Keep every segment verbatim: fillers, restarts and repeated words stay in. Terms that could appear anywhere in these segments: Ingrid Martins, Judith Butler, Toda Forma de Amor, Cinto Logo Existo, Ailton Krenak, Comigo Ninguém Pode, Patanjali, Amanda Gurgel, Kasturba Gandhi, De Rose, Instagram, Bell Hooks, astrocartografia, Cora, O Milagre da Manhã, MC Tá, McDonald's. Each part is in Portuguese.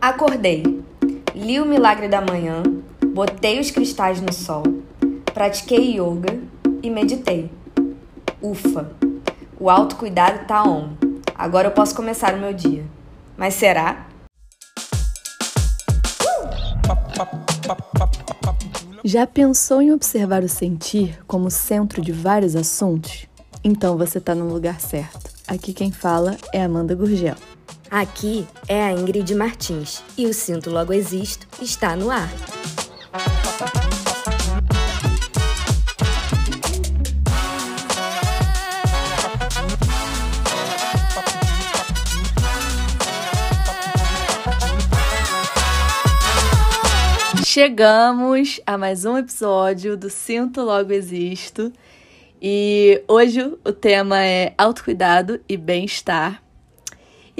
Acordei, li O Milagre da Manhã, botei os cristais no sol, pratiquei yoga e meditei. Ufa, o autocuidado tá on. Agora eu posso começar o meu dia. Mas será? Já pensou em observar o sentir como centro de vários assuntos? Então você tá no lugar certo. Aqui quem fala é Amanda Gurgel. Aqui é a Ingrid Martins e o Cinto Logo Existo está no ar. Chegamos a mais um episódio do Cinto Logo Existo e hoje o tema é autocuidado e bem-estar.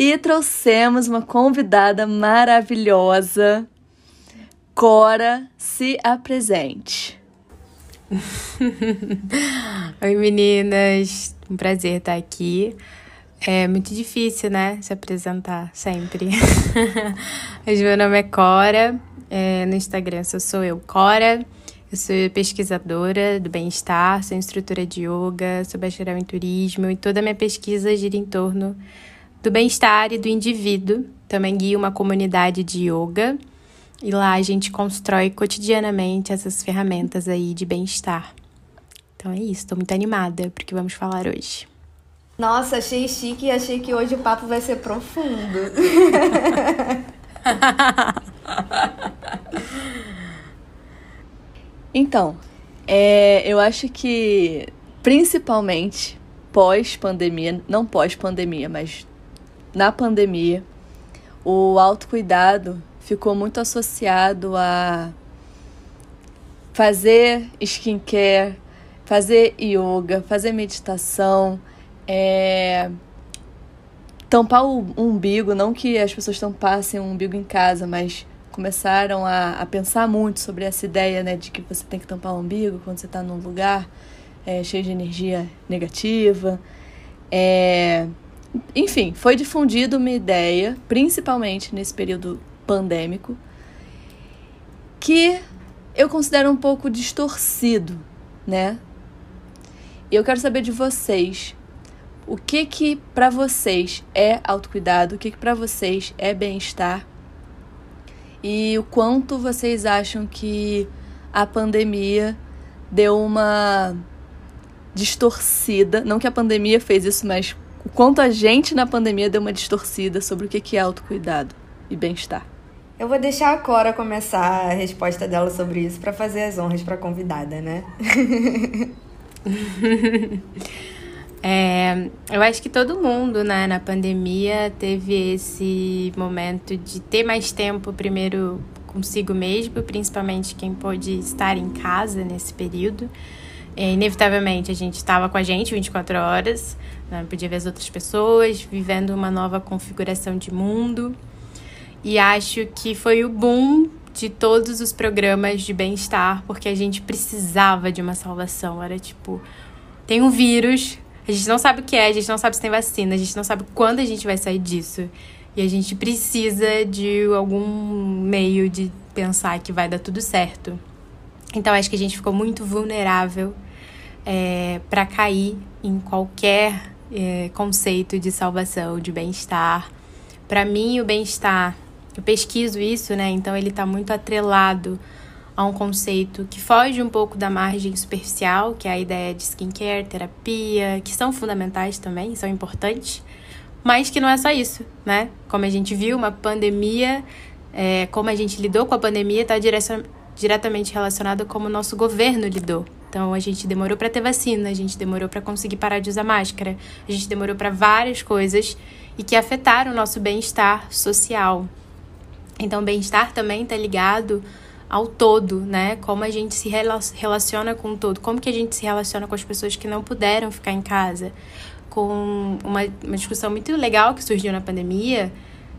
E trouxemos uma convidada maravilhosa. Cora, se apresente. Oi, meninas. Um prazer estar aqui. É muito difícil, né? Se apresentar sempre. Mas meu nome é Cora. É, no Instagram eu sou eu, Cora. Eu sou pesquisadora do bem-estar, sou instrutora de yoga, sou bacharel em turismo e toda a minha pesquisa gira em torno do bem-estar e do indivíduo. Também guio uma comunidade de yoga e lá a gente constrói cotidianamente essas ferramentas aí de bem-estar. Então é isso, estou muito animada porque vamos falar hoje. Nossa, achei chique e achei que hoje o papo vai ser profundo. Então, é, eu acho que principalmente pós-pandemia, não pós-pandemia, mas na pandemia, o autocuidado ficou muito associado a fazer skincare, fazer yoga, fazer meditação, é, tampar o umbigo, não que as pessoas tampassem o umbigo em casa, mas começaram a, a pensar muito sobre essa ideia, né, de que você tem que tampar o umbigo quando você está num lugar é, cheio de energia negativa, é... Enfim, foi difundida uma ideia, principalmente nesse período pandêmico, que eu considero um pouco distorcido, né? E eu quero saber de vocês, o que que pra vocês é autocuidado, o que que pra vocês é bem-estar, e o quanto vocês acham que a pandemia deu uma distorcida, não que a pandemia fez isso, mas o quanto a gente na pandemia deu uma distorcida sobre o que é autocuidado e bem-estar. Eu vou deixar a Cora começar a resposta dela sobre isso para fazer as honras para a convidada, né? é, eu acho que todo mundo, né, na pandemia teve esse momento de ter mais tempo primeiro consigo mesmo, principalmente quem pôde estar em casa nesse período. E, inevitavelmente, a gente estava com a gente vinte e quatro horas, né? Podia ver as outras pessoas, vivendo uma nova configuração de mundo. E acho que foi o boom de todos os programas de bem-estar, porque a gente precisava de uma salvação. Era tipo, tem um vírus, a gente não sabe o que é, a gente não sabe se tem vacina, a gente não sabe quando a gente vai sair disso. E a gente precisa de algum meio de pensar que vai dar tudo certo. Então, acho que a gente ficou muito vulnerável É, para cair em qualquer é, conceito de salvação, de bem-estar. Para mim, o bem-estar, eu pesquiso isso, né? Então, ele está muito atrelado a um conceito que foge um pouco da margem superficial, que é a ideia de skincare, terapia, que são fundamentais também, são importantes, mas que não é só isso, né? Como a gente viu, uma pandemia, é, como a gente lidou com a pandemia, está direcion... diretamente relacionado a como o nosso governo lidou. Então, a gente demorou para ter vacina, a gente demorou para conseguir parar de usar máscara, a gente demorou para várias coisas e que afetaram o nosso bem-estar social. Então, o bem-estar também está ligado ao todo, né? Como a gente se relaciona com o todo, como que a gente se relaciona com as pessoas que não puderam ficar em casa. Com uma, uma discussão muito legal que surgiu na pandemia,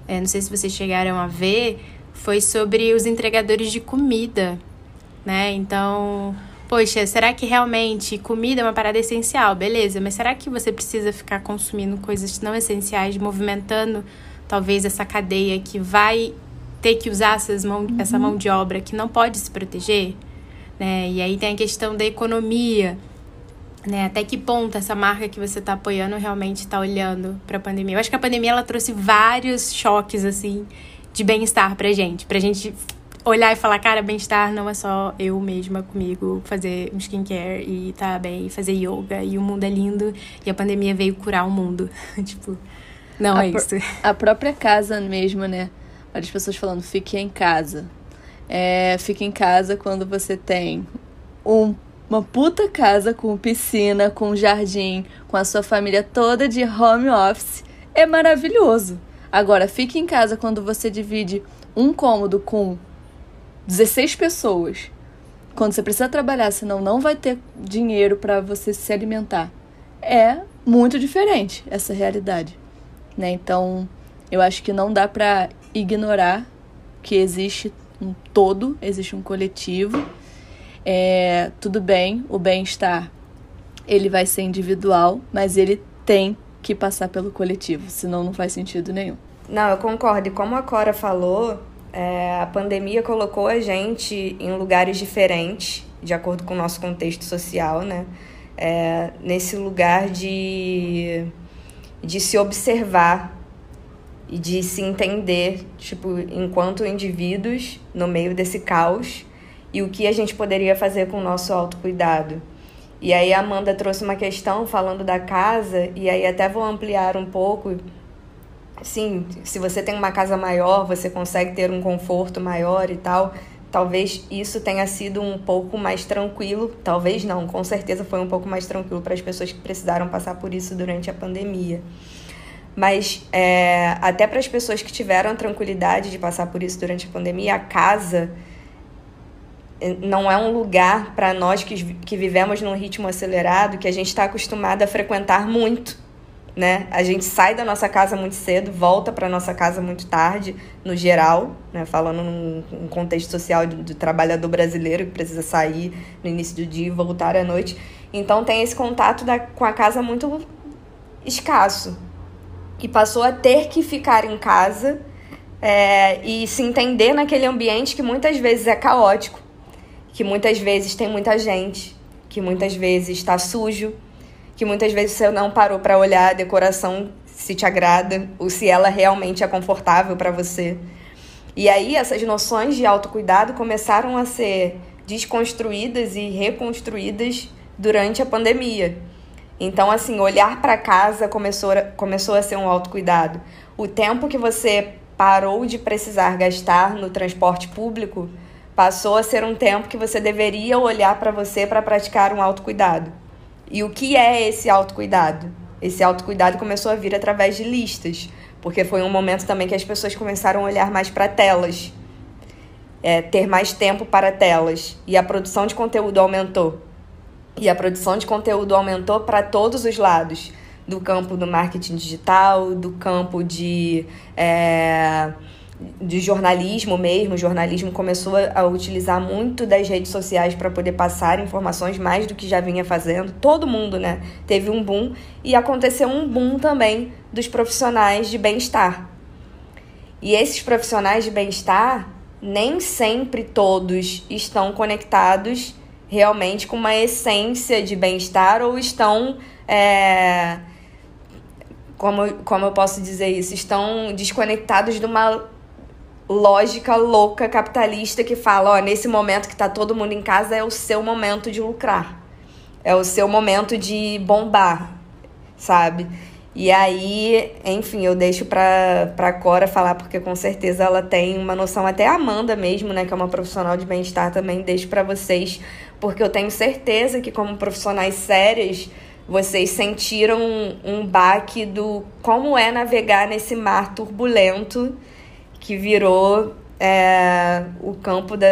é, não sei se vocês chegaram a ver, foi sobre os entregadores de comida, né? Então, poxa, será que realmente comida é uma parada essencial? Beleza, mas será que você precisa ficar consumindo coisas não essenciais, movimentando talvez essa cadeia que vai ter que usar essas mão, uhum. essa mão de obra que não pode se proteger, né? E aí tem a questão da economia, né? Até que ponto essa marca que você está apoiando realmente está olhando para a pandemia. Eu acho que a pandemia ela trouxe vários choques assim de bem-estar para gente, para gente olhar e falar, cara, bem-estar não é só eu mesma comigo fazer um skincare e tá bem, e fazer yoga, e o mundo é lindo, e a pandemia veio curar o mundo. Tipo, não a é isso. A própria casa mesmo, né? Várias pessoas falando, fique em casa. É, fique em casa quando você tem um, uma puta casa com piscina, com jardim, com a sua família toda de home office. É maravilhoso. Agora, fique em casa quando você divide um cômodo com dezesseis pessoas. Quando você precisa trabalhar, senão não vai ter dinheiro para você se alimentar. É muito diferente essa realidade, né? Então, eu acho que não dá para ignorar que existe um todo, existe um coletivo. É, tudo bem, o bem-estar, ele vai ser individual, mas ele tem que passar pelo coletivo, senão não faz sentido nenhum. Não, eu concordo. E como a Cora falou, é, a pandemia colocou a gente em lugares diferentes, de acordo com o nosso contexto social, né? É, nesse lugar de, de se observar e de se entender, tipo, enquanto indivíduos no meio desse caos, e o que a gente poderia fazer com o nosso autocuidado. E aí a Amanda trouxe uma questão falando da casa, e aí até vou ampliar um pouco. Sim, se você tem uma casa maior, você consegue ter um conforto maior e tal. Talvez isso tenha sido um pouco mais tranquilo. Talvez não, com certeza foi um pouco mais tranquilo para as pessoas que precisaram passar por isso durante a pandemia. Mas é, até para as pessoas que tiveram tranquilidade de passar por isso durante a pandemia, a casa não é um lugar para nós que, que vivemos num ritmo acelerado, que a gente está acostumado a frequentar muito, né? A gente sai da nossa casa muito cedo, volta para nossa casa muito tarde, no geral, né? Falando num, num contexto social do, do trabalhador brasileiro que precisa sair no início do dia e voltar à noite. Então tem esse contato da, com a casa muito escasso, e passou a ter que ficar em casa é, e se entender naquele ambiente que muitas vezes é caótico, que muitas vezes tem muita gente, que muitas vezes está sujo, que muitas vezes você não parou para olhar a decoração se te agrada ou se ela realmente é confortável para você. E aí essas noções de autocuidado começaram a ser desconstruídas e reconstruídas durante a pandemia. Então, assim, olhar para casa começou a, começou a ser um autocuidado. O tempo que você parou de precisar gastar no transporte público passou a ser um tempo que você deveria olhar para você para praticar um autocuidado. E o que é esse autocuidado? Esse autocuidado começou a vir através de listas, porque foi um momento também que as pessoas começaram a olhar mais para telas, é, ter mais tempo para telas, e a produção de conteúdo aumentou. E a produção de conteúdo aumentou para todos os lados, do campo do marketing digital, do campo de, é, de jornalismo mesmo. O jornalismo começou a utilizar muito das redes sociais para poder passar informações mais do que já vinha fazendo. Todo mundo, né? Teve um boom, e aconteceu um boom também dos profissionais de bem-estar. E esses profissionais de bem-estar, nem sempre todos estão conectados realmente com uma essência de bem-estar, ou estão... É, como, como eu posso dizer isso? Estão desconectados de uma lógica louca capitalista que fala, ó, nesse momento que está todo mundo em casa é o seu momento de lucrar, é o seu momento de bombar, sabe? E aí, enfim, eu deixo para para Cora falar, porque com certeza ela tem uma noção, até a Amanda mesmo, né, que é uma profissional de bem-estar também, deixo para vocês, porque eu tenho certeza que como profissionais sérias, vocês sentiram um, um baque do como é navegar nesse mar turbulento que virou é, o campo da,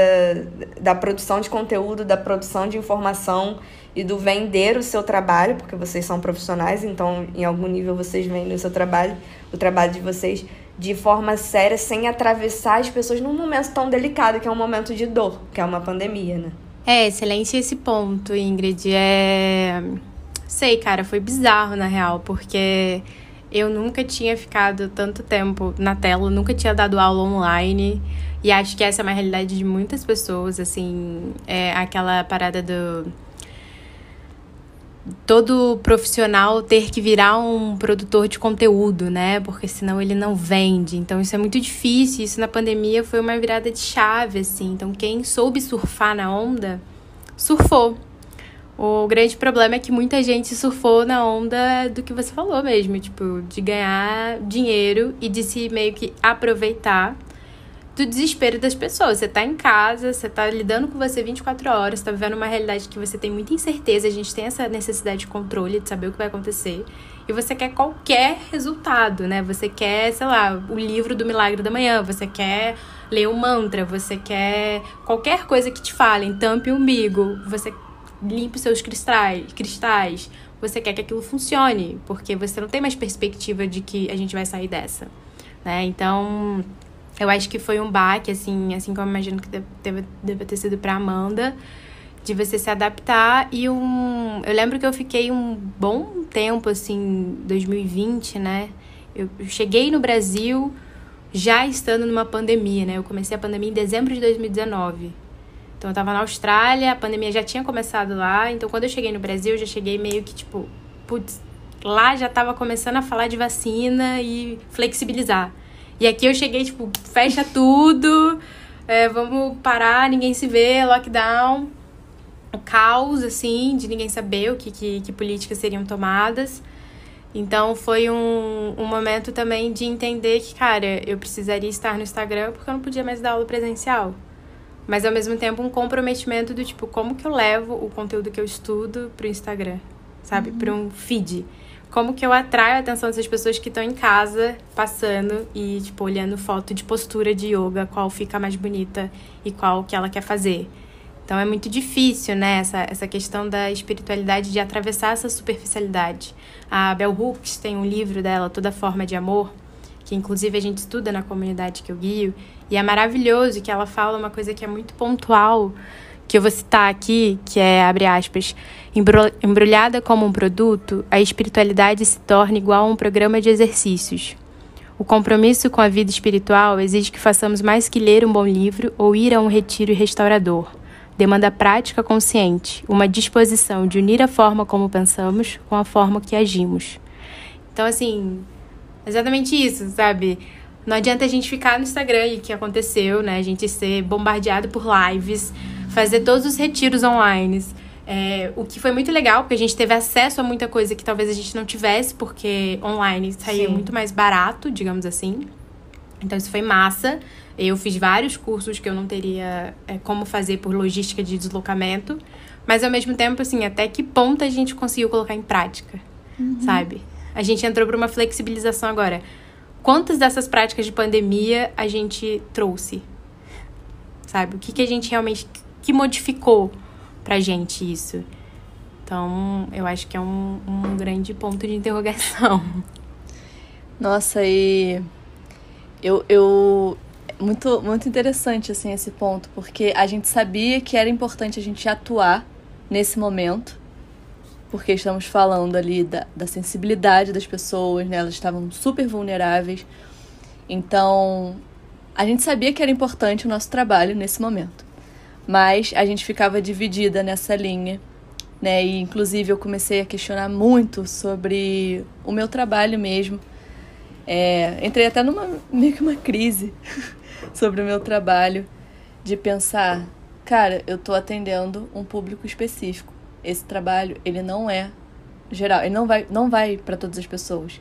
da produção de conteúdo, da produção de informação e do vender o seu trabalho, porque vocês são profissionais, então em algum nível vocês vendem o seu trabalho, o trabalho de vocês, de forma séria, sem atravessar as pessoas num momento tão delicado, que é um momento de dor, que é uma pandemia, né? É, excelente esse ponto, Ingrid. É... Sei, cara, foi bizarro, na real, porque... Eu nunca tinha ficado tanto tempo na tela, nunca tinha dado aula online. E acho que essa é uma realidade de muitas pessoas, assim, é aquela parada do... todo profissional ter que virar um produtor de conteúdo, né? Porque senão ele não vende. Então isso é muito difícil. Isso na pandemia foi uma virada de chave, assim. Então quem soube surfar na onda, surfou. O grande problema é que muita gente surfou na onda do que você falou mesmo, tipo, de ganhar dinheiro e de se meio que aproveitar do desespero das pessoas. Você tá em casa, você tá lidando com você vinte e quatro horas, você tá vivendo uma realidade que você tem muita incerteza, a gente tem essa necessidade de controle, de saber o que vai acontecer, e você quer qualquer resultado, né? Você quer, sei lá, o livro do Milagre da Manhã, você quer ler o mantra, você quer qualquer coisa que te falem, tampe o umbigo, você limpe seus cristais, cristais, você quer que aquilo funcione, porque você não tem mais perspectiva de que a gente vai sair dessa, né? Então... eu acho que foi um baque, assim, assim como eu imagino que deve, deve ter sido pra Amanda, de você se adaptar. E um... eu lembro que eu fiquei um bom tempo, assim, dois mil e vinte, né? Eu cheguei no Brasil já estando numa pandemia, né? Eu comecei a pandemia em dezembro de dois mil e dezenove. Então, eu tava na Austrália, a pandemia já tinha começado lá. Então, quando eu cheguei no Brasil, eu já cheguei meio que, tipo... putz, lá já tava começando a falar de vacina e flexibilizar. E aqui eu cheguei, tipo, fecha tudo, é, vamos parar, ninguém se vê, lockdown, o caos, assim, de ninguém saber o que, que, que políticas seriam tomadas. Então, foi um, um momento também de entender que, cara, eu precisaria estar no Instagram porque eu não podia mais dar aula presencial. Mas, ao mesmo tempo, um comprometimento do tipo, como que eu levo o conteúdo que eu estudo pro Instagram, sabe? Uhum. Para um feed. Como que eu atraio a atenção dessas pessoas que estão em casa, passando e, tipo, olhando foto de postura de yoga, qual fica mais bonita e qual que ela quer fazer. Então, é muito difícil, né, essa, essa questão da espiritualidade, de atravessar essa superficialidade. A Bell Hooks tem um livro dela, Toda Forma de Amor, que, inclusive, a gente estuda na comunidade que eu guio, e é maravilhoso que ela fala uma coisa que é muito pontual, que eu vou citar aqui, que é, abre aspas, embrulhada como um produto, a espiritualidade se torna igual a um programa de exercícios. O compromisso com a vida espiritual exige que façamos mais que ler um bom livro ou ir a um retiro restaurador. Demanda prática consciente, uma disposição de unir a forma como pensamos com a forma que agimos. Então, assim, exatamente isso, sabe? Não adianta a gente ficar no Instagram, e que aconteceu, né? A gente ser bombardeado por lives, fazer todos os retiros online. É, o que foi muito legal, porque a gente teve acesso a muita coisa que talvez a gente não tivesse, porque online saía muito mais barato, digamos assim. Então, isso foi massa. Eu fiz vários cursos que eu não teria é, como fazer por logística de deslocamento. Mas, ao mesmo tempo, assim, até que ponto a gente conseguiu colocar em prática, uhum. sabe? A gente entrou para uma flexibilização agora. Quantas dessas práticas de pandemia a gente trouxe? Sabe? O que, que a gente realmente... que modificou pra gente isso. Então, eu acho que é um, um grande ponto de interrogação. Nossa, e... Eu... eu muito, muito interessante, assim, esse ponto. Porque a gente sabia que era importante a gente atuar nesse momento. Porque estamos falando ali da, da sensibilidade das pessoas, né? Elas estavam super vulneráveis. Então, a gente sabia que era importante o nosso trabalho nesse momento. Mas a gente ficava dividida nessa linha, né? E, inclusive, eu comecei a questionar muito sobre o meu trabalho mesmo. É, entrei até numa meio que uma crise sobre o meu trabalho, de pensar, cara, eu tô atendendo um público específico. Esse trabalho, ele não é geral, ele não vai, não vai para todas as pessoas.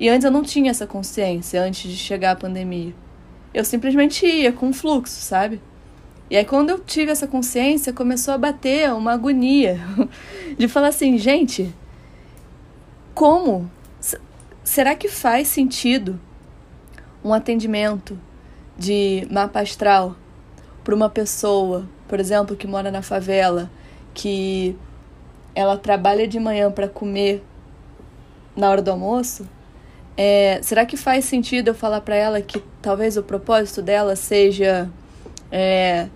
E antes eu não tinha essa consciência, antes de chegar a pandemia. Eu simplesmente ia com o fluxo, sabe? E aí, quando eu tive essa consciência, começou a bater uma agonia de falar assim, gente, como? Será que faz sentido um atendimento de mapa astral para uma pessoa, por exemplo, que mora na favela, que ela trabalha de manhã para comer na hora do almoço? É, será que faz sentido eu falar para ela que talvez o propósito dela seja... É,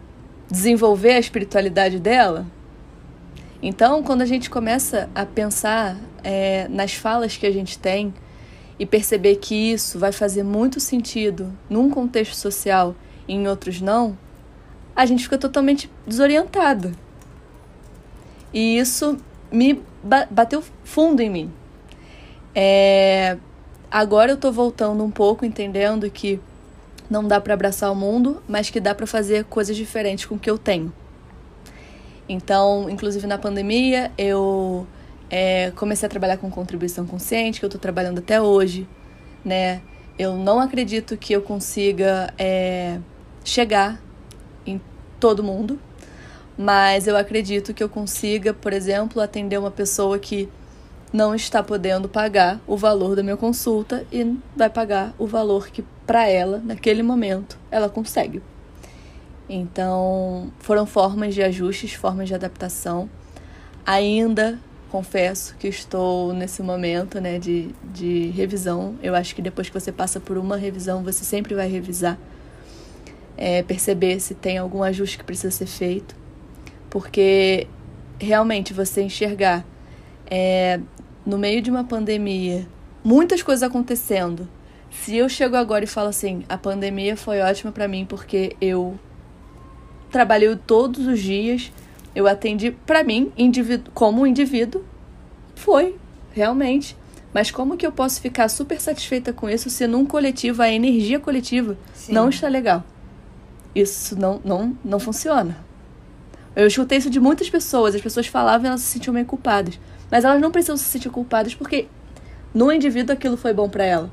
desenvolver a espiritualidade dela? Então, quando a gente começa a pensar é, nas falas que a gente tem e perceber que isso vai fazer muito sentido num contexto social e em outros não, a gente fica totalmente desorientada. E isso me bateu fundo em mim. É... Agora eu tô voltando um pouco, entendendo que não dá pra abraçar o mundo, mas que dá pra fazer coisas diferentes com o que eu tenho. Então, inclusive na pandemia, eu é, comecei a trabalhar com contribuição consciente, que eu tô trabalhando até hoje, né? Eu não acredito que eu consiga é, chegar em todo mundo, mas eu acredito que eu consiga, por exemplo, atender uma pessoa que não está podendo pagar o valor da minha consulta e vai pagar o valor que, para ela, naquele momento, ela consegue. Então, foram formas de ajustes, formas de adaptação. Ainda, confesso que estou nesse momento, né, de, de revisão. Eu acho que depois que você passa por uma revisão, você sempre vai revisar. É, perceber se tem algum ajuste que precisa ser feito. Porque, realmente, você enxergar... É, no meio de uma pandemia, muitas coisas acontecendo. Se eu chego agora e falo assim, a pandemia foi ótima pra mim porque eu trabalhei todos os dias, eu atendi pra mim, indivíduo, como indivíduo, foi, realmente. Mas como que eu posso ficar super satisfeita com isso se num coletivo, a energia coletiva Sim. não está legal? Isso não, não, não funciona. Eu escutei isso de muitas pessoas, as pessoas falavam e elas se sentiam meio culpadas. Mas elas não precisam se sentir culpadas porque no indivíduo aquilo foi bom pra ela.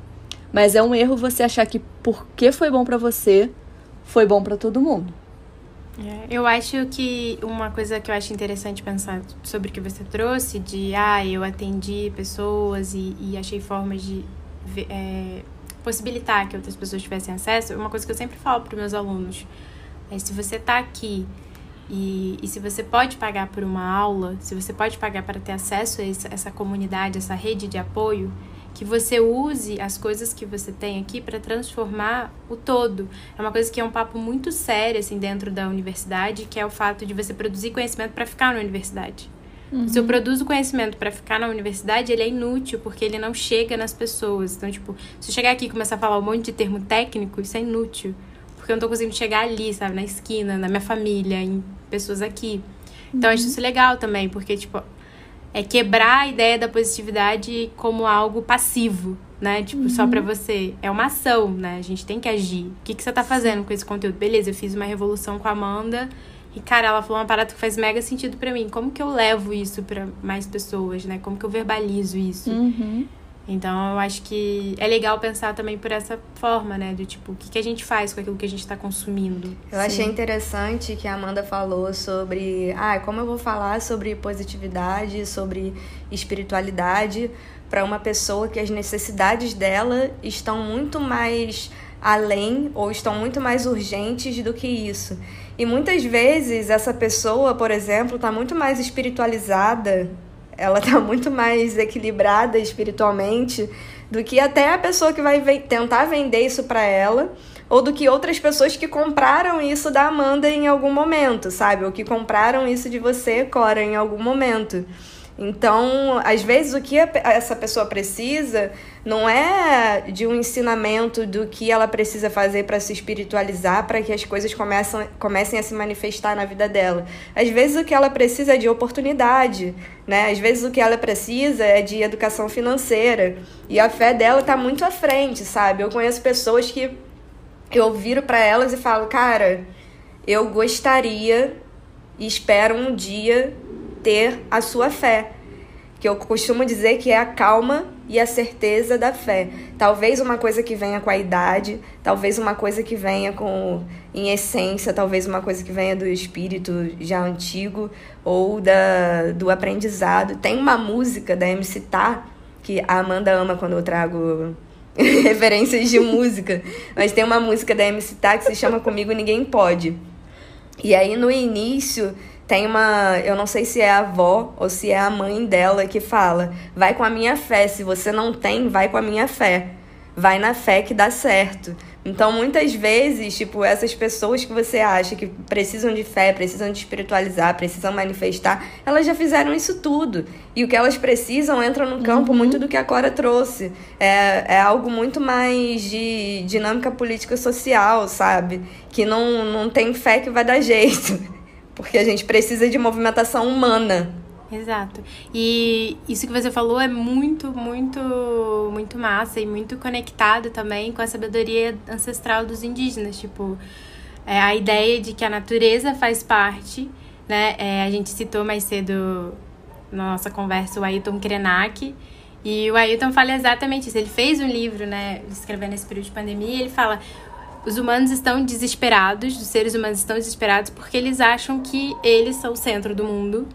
Mas é um erro você achar que porque foi bom pra você, foi bom pra todo mundo. É, eu acho que uma coisa que eu acho interessante pensar sobre o que você trouxe, de ah, eu atendi pessoas e, e achei formas de é, possibilitar que outras pessoas tivessem acesso, é uma coisa que eu sempre falo pros meus alunos. É, se você tá aqui... E, e se você pode pagar por uma aula, se você pode pagar para ter acesso a essa, essa comunidade, essa rede de apoio, que você use as coisas que você tem aqui para transformar o todo. É uma coisa que é um papo muito sério assim, dentro da universidade, que é o fato de você produzir conhecimento para ficar na universidade. Uhum. Se eu produzo conhecimento para ficar na universidade, ele é inútil, porque ele não chega nas pessoas. Então, tipo, se eu chegar aqui e começar a falar um monte de termo técnico, isso é inútil. Porque eu não tô conseguindo chegar ali, sabe, na esquina, na minha família, em pessoas aqui. Então, uhum. acho isso legal também, porque, tipo, é quebrar a ideia da positividade como algo passivo, né? Tipo, uhum. só pra você. É uma ação, né? A gente tem que agir. O que, que você tá fazendo com esse conteúdo? Beleza, eu fiz uma revolução com a Amanda e, cara, ela falou uma parada que faz mega sentido pra mim. Como que eu levo isso pra mais pessoas, né? Como que eu verbalizo isso? Uhum. Então, eu acho que é legal pensar também por essa forma, né? Do tipo, o que, que a gente faz com aquilo que a gente está consumindo. Eu Sim. achei interessante que a Amanda falou sobre... Ah, como eu vou falar sobre positividade, sobre espiritualidade para uma pessoa que as necessidades dela estão muito mais além ou estão muito mais urgentes do que isso. E muitas vezes essa pessoa, por exemplo, está muito mais espiritualizada... Ela está muito mais equilibrada espiritualmente do que até a pessoa que vai ve- tentar vender isso para ela ou do que outras pessoas que compraram isso da Amanda em algum momento, sabe? Ou que compraram isso de você, Cora, em algum momento. Então, às vezes, o que a, essa pessoa precisa não é de um ensinamento do que ela precisa fazer para se espiritualizar, para que as coisas comecem, comecem a se manifestar na vida dela. Às vezes, o que ela precisa é de oportunidade, né? Às vezes, o que ela precisa é de educação financeira. E a fé dela está muito à frente, sabe? Eu conheço pessoas que eu viro para elas e falo, cara, eu gostaria e espero um dia... ter a sua fé, que eu costumo dizer que é a calma e a certeza da fé. Talvez uma coisa que venha com a idade, talvez uma coisa que venha com, em essência, talvez uma coisa que venha do espírito já antigo ou da, do aprendizado. Tem uma música da M C Tá, que a Amanda ama quando eu trago referências de música, mas tem uma música da M C Tá que se chama Comigo Ninguém Pode. E aí no início... Tem uma, eu não sei se é a avó ou se é a mãe dela que fala, vai com a minha fé, se você não tem, vai com a minha fé. vai na fé que dá certo. Então, muitas vezes, tipo, essas pessoas que você acha que precisam de fé, precisam de espiritualizar, precisam manifestar, elas já fizeram isso tudo. E o que elas precisam entra no campo uhum. muito do que a Cora trouxe. É, é algo muito mais de dinâmica política social, sabe? Que não, não tem fé que vai dar jeito. Porque a gente precisa de movimentação humana. Exato. E isso que você falou é muito, muito, muito massa e muito conectado também com a sabedoria ancestral dos indígenas. Tipo, é a ideia de que a natureza faz parte, né? É, a gente citou mais cedo na nossa conversa o Ailton Krenak. E o Ailton fala exatamente isso. Ele fez um livro, né? Escrevendo nesse período de pandemia, e ele fala... Os humanos estão desesperados, os seres humanos estão desesperados porque eles acham que eles são o centro do mundo.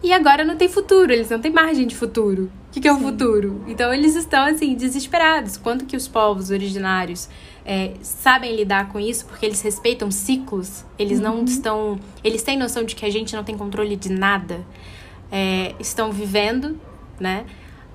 E agora não tem futuro, eles não têm margem de futuro. O que, que é o futuro? Então eles estão, assim, desesperados. Quanto que os povos originários é, sabem lidar com isso, porque eles respeitam ciclos, eles não uhum. estão... Eles têm noção de que a gente não tem controle de nada. É, estão vivendo, né?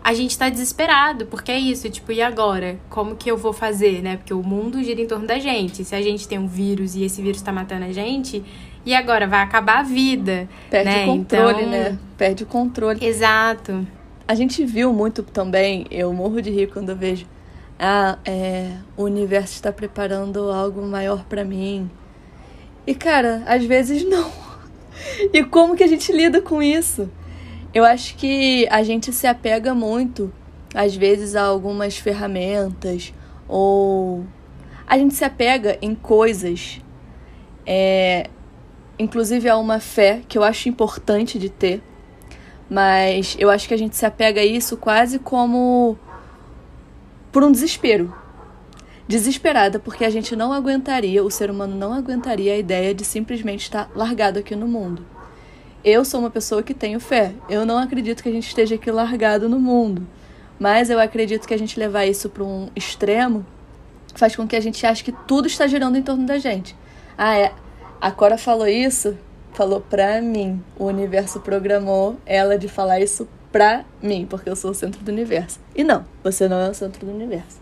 A gente tá desesperado, porque é isso, tipo, e agora? Como que eu vou fazer, né? Porque o mundo gira em torno da gente. Se a gente tem um vírus e esse vírus tá matando a gente, e agora? Vai acabar a vida, Perde né? o controle, então... né? Perde o controle. Exato. A gente viu muito também, eu morro de rir quando eu vejo, ah, é, o universo está preparando algo maior pra mim. E, cara, às vezes não. E como que a gente lida com isso? Eu acho que a gente se apega muito, às vezes, a algumas ferramentas, ou a gente se apega em coisas, é... inclusive a uma fé, que eu acho importante de ter, mas eu acho que a gente se apega a isso quase como por um desespero. Desesperada, porque a gente não aguentaria, o ser humano não aguentaria a ideia de simplesmente estar largado aqui no mundo. Eu sou uma pessoa que tenho fé. Eu não acredito que a gente esteja aqui largado no mundo. Mas eu acredito que a gente levar isso para um extremo faz com que a gente ache que tudo está girando em torno da gente. Ah, é. A Cora falou isso, falou pra mim. O universo programou ela de falar isso pra mim, porque eu sou o centro do universo. E não, você não é o centro do universo.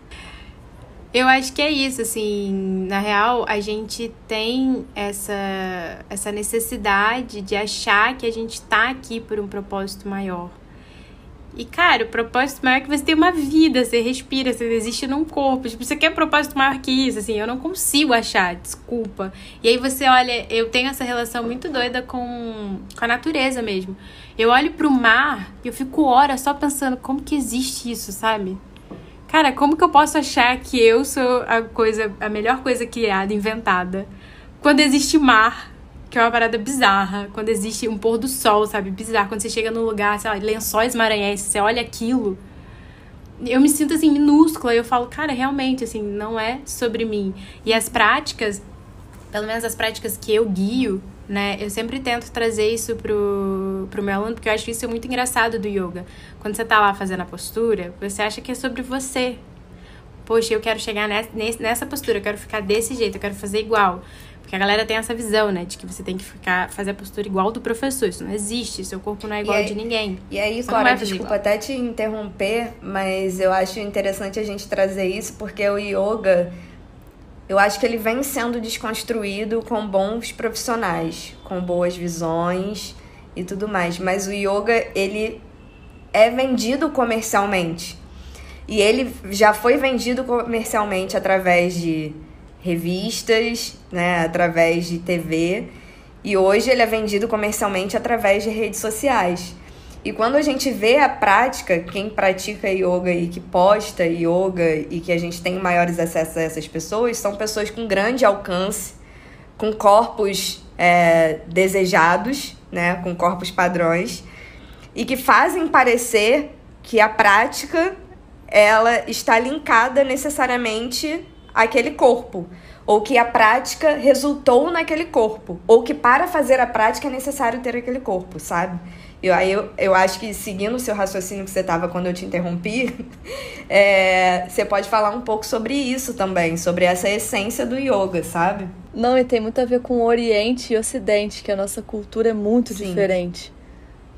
Eu acho que é isso, assim, na real, a gente tem essa, essa necessidade de achar que a gente tá aqui por um propósito maior. E, cara, o propósito maior é que você tem uma vida, você respira, você existe num corpo, tipo, você quer um propósito maior que isso, assim, eu não consigo achar, desculpa. E aí você olha, eu tenho essa relação muito doida com, com a natureza mesmo. Eu olho pro mar e eu fico horas só pensando como que existe isso, sabe? Cara, como que eu posso achar que eu sou a, coisa, a melhor coisa criada, inventada? Quando existe mar, que é uma parada bizarra. Quando existe um pôr do sol, sabe? Bizarro. Quando você chega num lugar, sei lá, Lençóis Maranhenses, você olha aquilo. Eu me sinto, assim, minúscula. Eu falo, cara, realmente, assim, não é sobre mim. E as práticas, pelo menos as práticas que eu guio, né? Eu sempre tento trazer isso pro, pro meu aluno, porque eu acho isso muito engraçado do yoga. Quando você tá lá fazendo a postura, você acha que é sobre você. Poxa, eu quero chegar nessa, nessa postura, eu quero ficar desse jeito, eu quero fazer igual. Porque a galera tem essa visão, né? De que você tem que ficar, fazer a postura igual do professor. Isso não existe, seu corpo não é igual aí, de ninguém. E aí, Cora, desculpa igual. Até te interromper, mas eu acho interessante a gente trazer isso, porque o yoga... Eu acho que ele vem sendo desconstruído com bons profissionais, com boas visões e tudo mais. Mas o yoga, ele é vendido comercialmente. E ele já foi vendido comercialmente através de revistas, né, através de T V. E hoje ele é vendido comercialmente através de redes sociais. E quando a gente vê a prática, quem pratica yoga e que posta yoga e que a gente tem maiores acessos a essas pessoas, são pessoas com grande alcance, com corpos é, desejados, né? Com corpos padrões, e que fazem parecer que a prática ela está linkada necessariamente àquele corpo, ou que a prática resultou naquele corpo, ou que para fazer a prática é necessário ter aquele corpo, sabe? Eu, aí eu, eu acho que, seguindo o seu raciocínio que você estava quando eu te interrompi, é, você pode falar um pouco sobre isso também, sobre essa essência do yoga, sabe? Não, e tem muito a ver com o Oriente e Ocidente, que a nossa cultura é muito Sim. diferente,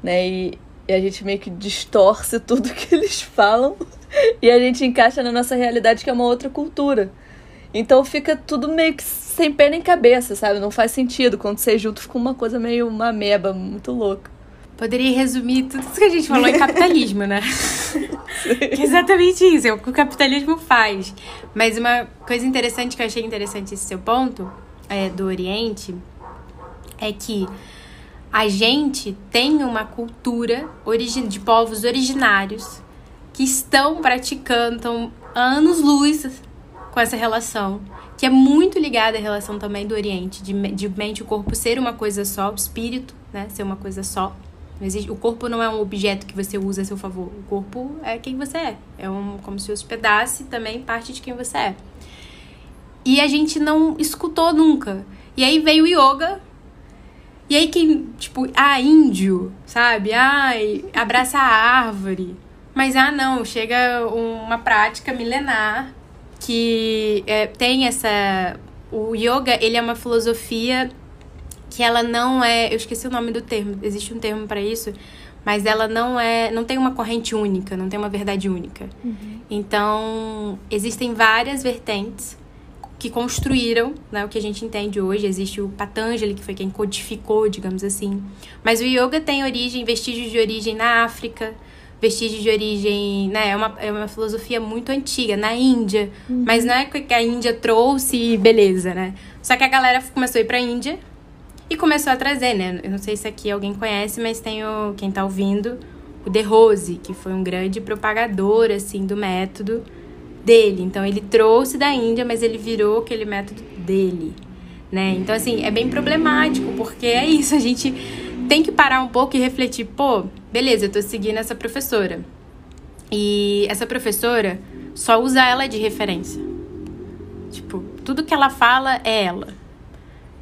né? E, e a gente meio que distorce tudo que eles falam E a gente encaixa na nossa realidade, que é uma outra cultura. Então fica tudo meio que sem pé nem cabeça, sabe? Não faz sentido. Quando você junto, fica uma coisa meio uma ameba, muito louca. Poderia resumir tudo isso que a gente falou em capitalismo, né? É exatamente isso, é o que o capitalismo faz. Mas uma coisa interessante que eu achei interessante esse seu ponto, é, do Oriente, é que a gente tem uma cultura origi- de povos originários que estão praticando, estão anos-luz com essa relação, que é muito ligada à relação também do Oriente, de, de mente e corpo ser uma coisa só, o espírito, né, ser uma coisa só. Não existe, o corpo não é um objeto que você usa a seu favor. O corpo é quem você é. É um, como se hospedasse também parte de quem você é. E a gente não escutou nunca. E aí veio o yoga. E aí quem, tipo, ah, índio, sabe? Ai, abraça a árvore. Mas, ah, não, chega uma prática milenar que é, tem essa... O yoga, ele é uma filosofia... que ela não é, eu esqueci o nome do termo, existe um termo para isso, mas ela não é, não tem uma corrente única, não tem uma verdade única. Uhum. Então, existem várias vertentes que construíram, né, o que a gente entende hoje. Existe o Patanjali, que foi quem codificou, digamos assim. Mas o yoga tem origem, vestígios de origem na África, vestígios de origem, né, é uma, é uma filosofia muito antiga, na Índia. Uhum. Mas não é que a Índia trouxe, beleza, né? Só que a galera começou a ir pra Índia, e começou a trazer, né? Eu não sei se aqui alguém conhece, mas tem o, quem tá ouvindo, o De Rose, que foi um grande propagador, assim, do método dele. Então, ele trouxe da Índia, mas ele virou aquele método dele, né? Então, assim, é bem problemático, porque é isso, a gente tem que parar um pouco e refletir. Pô, beleza, eu tô seguindo essa professora. E essa professora, só usa ela de referência. Tipo, tudo que ela fala é ela.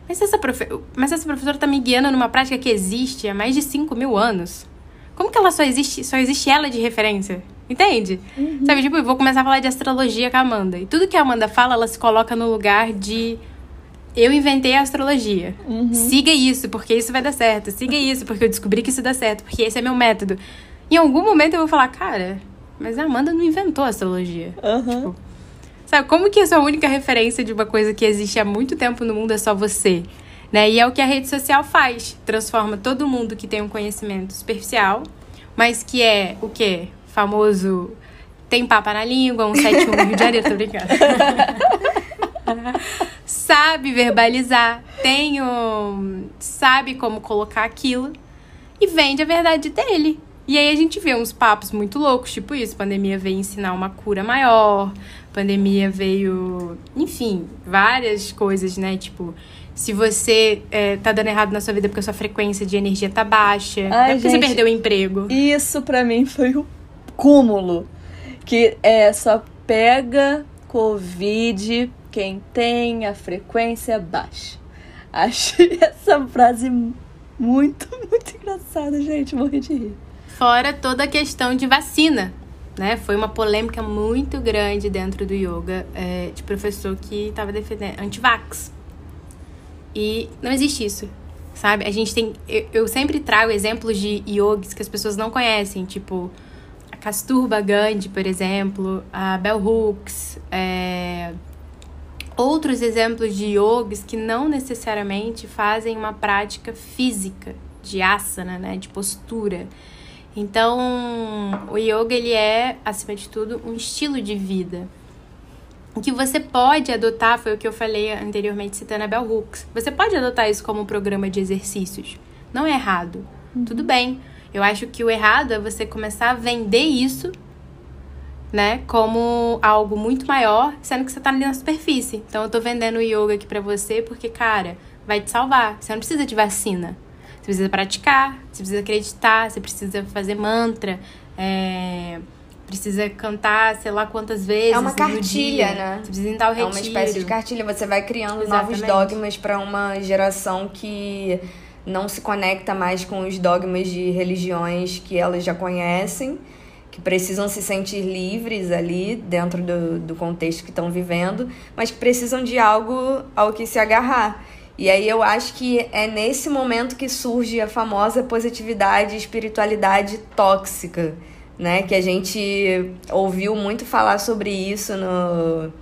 Mas essa, profe... Mas essa professora tá me guiando numa prática que existe há mais de cinco mil anos. Como que ela só existe, só existe ela de referência? Entende? Uhum. Sabe, tipo, eu vou começar a falar de astrologia com a Amanda. E tudo que a Amanda fala, ela se coloca no lugar de... Eu inventei a astrologia. Uhum. Siga isso, porque isso vai dar certo. Siga isso, porque eu descobri que isso dá certo. Porque esse é meu método. Em algum momento eu vou falar, cara, mas a Amanda não inventou a astrologia. Uhum. Tipo, sabe, como que a sua única referência de uma coisa que existe há muito tempo no mundo é só você, né? E é o que a rede social faz. Transforma todo mundo que tem um conhecimento superficial, mas que é o quê? Famoso tem papa na língua, um sete um Rio de Janeiro, tô brincando. Sabe verbalizar, tem um, sabe como colocar aquilo e vende a verdade dele. E aí a gente vê uns papos muito loucos, tipo isso, pandemia veio ensinar uma cura maior, pandemia veio... Enfim, várias coisas, né? Tipo, se você é, tá dando errado na sua vida porque a sua frequência de energia tá baixa, ai, é porque gente, você perdeu o emprego. Isso pra mim foi o cúmulo, que é só pega Covid quem tem a frequência baixa. Achei essa frase muito, muito engraçada, gente, morri de rir. Fora toda a questão de vacina, né? Foi uma polêmica muito grande dentro do yoga, é, de professor que estava defendendo anti-vax. E não existe isso, sabe? A gente tem... Eu, eu sempre trago exemplos de yogis que as pessoas não conhecem, tipo a Kasturba Gandhi, por exemplo, a Bell Hooks, é, outros exemplos de yogis que não necessariamente fazem uma prática física, de asana, né? De postura. Então, o yoga, ele é, acima de tudo, um estilo de vida. O que você pode adotar, foi o que eu falei anteriormente citando a Bell Hooks, você pode adotar isso como um programa de exercícios. Não é errado. Uhum. Tudo bem. Eu acho que o errado é você começar a vender isso, né, como algo muito maior, sendo que você tá ali na superfície. Então, eu tô vendendo o yoga aqui pra você porque, cara, vai te salvar. Você não precisa de vacina. Você precisa praticar, você precisa acreditar, você precisa fazer mantra, é... precisa cantar sei lá quantas vezes. É uma cartilha, dia, né? Você precisa entrar o retiro. É uma espécie de cartilha, você vai criando exatamente novos dogmas para uma geração que não se conecta mais com os dogmas de religiões que elas já conhecem, que precisam se sentir livres ali dentro do, do contexto que estão vivendo, mas que precisam de algo ao que se agarrar. E aí eu acho que é nesse momento que surge a famosa positividade e espiritualidade tóxica, né? Que a gente ouviu muito falar sobre isso no,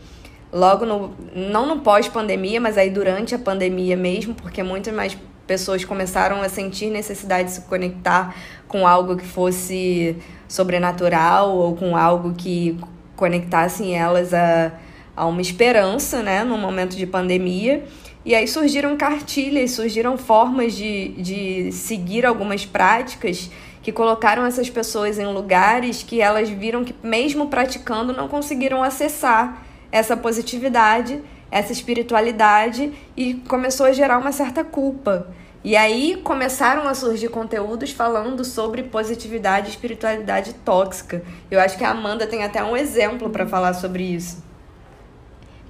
logo no... Não no pós-pandemia, mas aí durante a pandemia mesmo, porque muitas mais pessoas começaram a sentir necessidade de se conectar com algo que fosse sobrenatural ou com algo que conectassem elas a, a uma esperança, né? Num momento de pandemia. E aí surgiram cartilhas, surgiram formas de, de seguir algumas práticas que colocaram essas pessoas em lugares que elas viram que, mesmo praticando, não conseguiram acessar essa positividade, essa espiritualidade, e começou a gerar uma certa culpa. E aí começaram a surgir conteúdos falando sobre positividade e espiritualidade tóxica. Eu acho que a Amanda tem até um exemplo para falar sobre isso.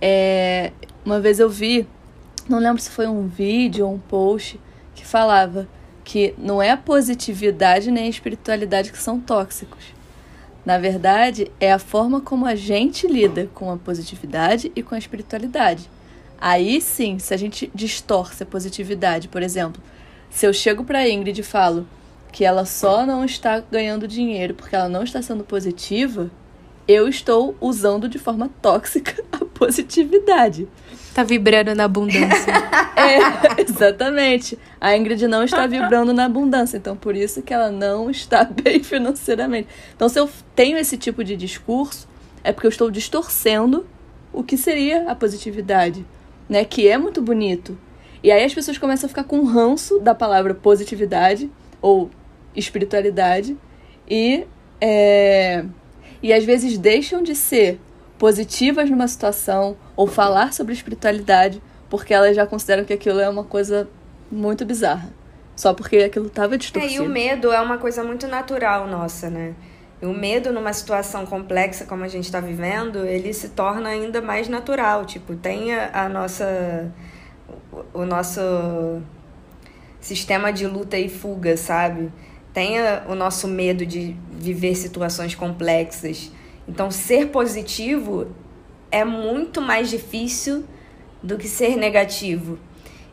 É, uma vez eu vi, não lembro se foi um vídeo ou um post, que falava que não é a positividade nem a espiritualidade que são tóxicos. Na verdade, é a forma como a gente lida com a positividade e com a espiritualidade. Aí sim, se a gente distorce a positividade, por exemplo, se eu chego para a Ingrid e falo que ela só não está ganhando dinheiro porque ela não está sendo positiva, eu estou usando de forma tóxica a positividade. Tá vibrando na abundância. É, exatamente. A Ingrid não está vibrando na abundância, então por isso que ela não está bem financeiramente. Então se eu tenho esse tipo de discurso, é porque eu estou distorcendo o que seria a positividade, né? Que é muito bonito. E aí as pessoas começam a ficar com ranço da palavra positividade ou espiritualidade e... É... E às vezes deixam de ser positivas numa situação ou falar sobre espiritualidade porque elas já consideram que aquilo é uma coisa muito bizarra. Só porque aquilo estava distorcido. É, e o medo é uma coisa muito natural nossa, né? E o medo numa situação complexa como a gente está vivendo, ele se torna ainda mais natural. Tipo, tem a, a nossa... O, o nosso sistema de luta e fuga, sabe? Tenha o nosso medo de viver situações complexas. Então, ser positivo é muito mais difícil do que ser negativo.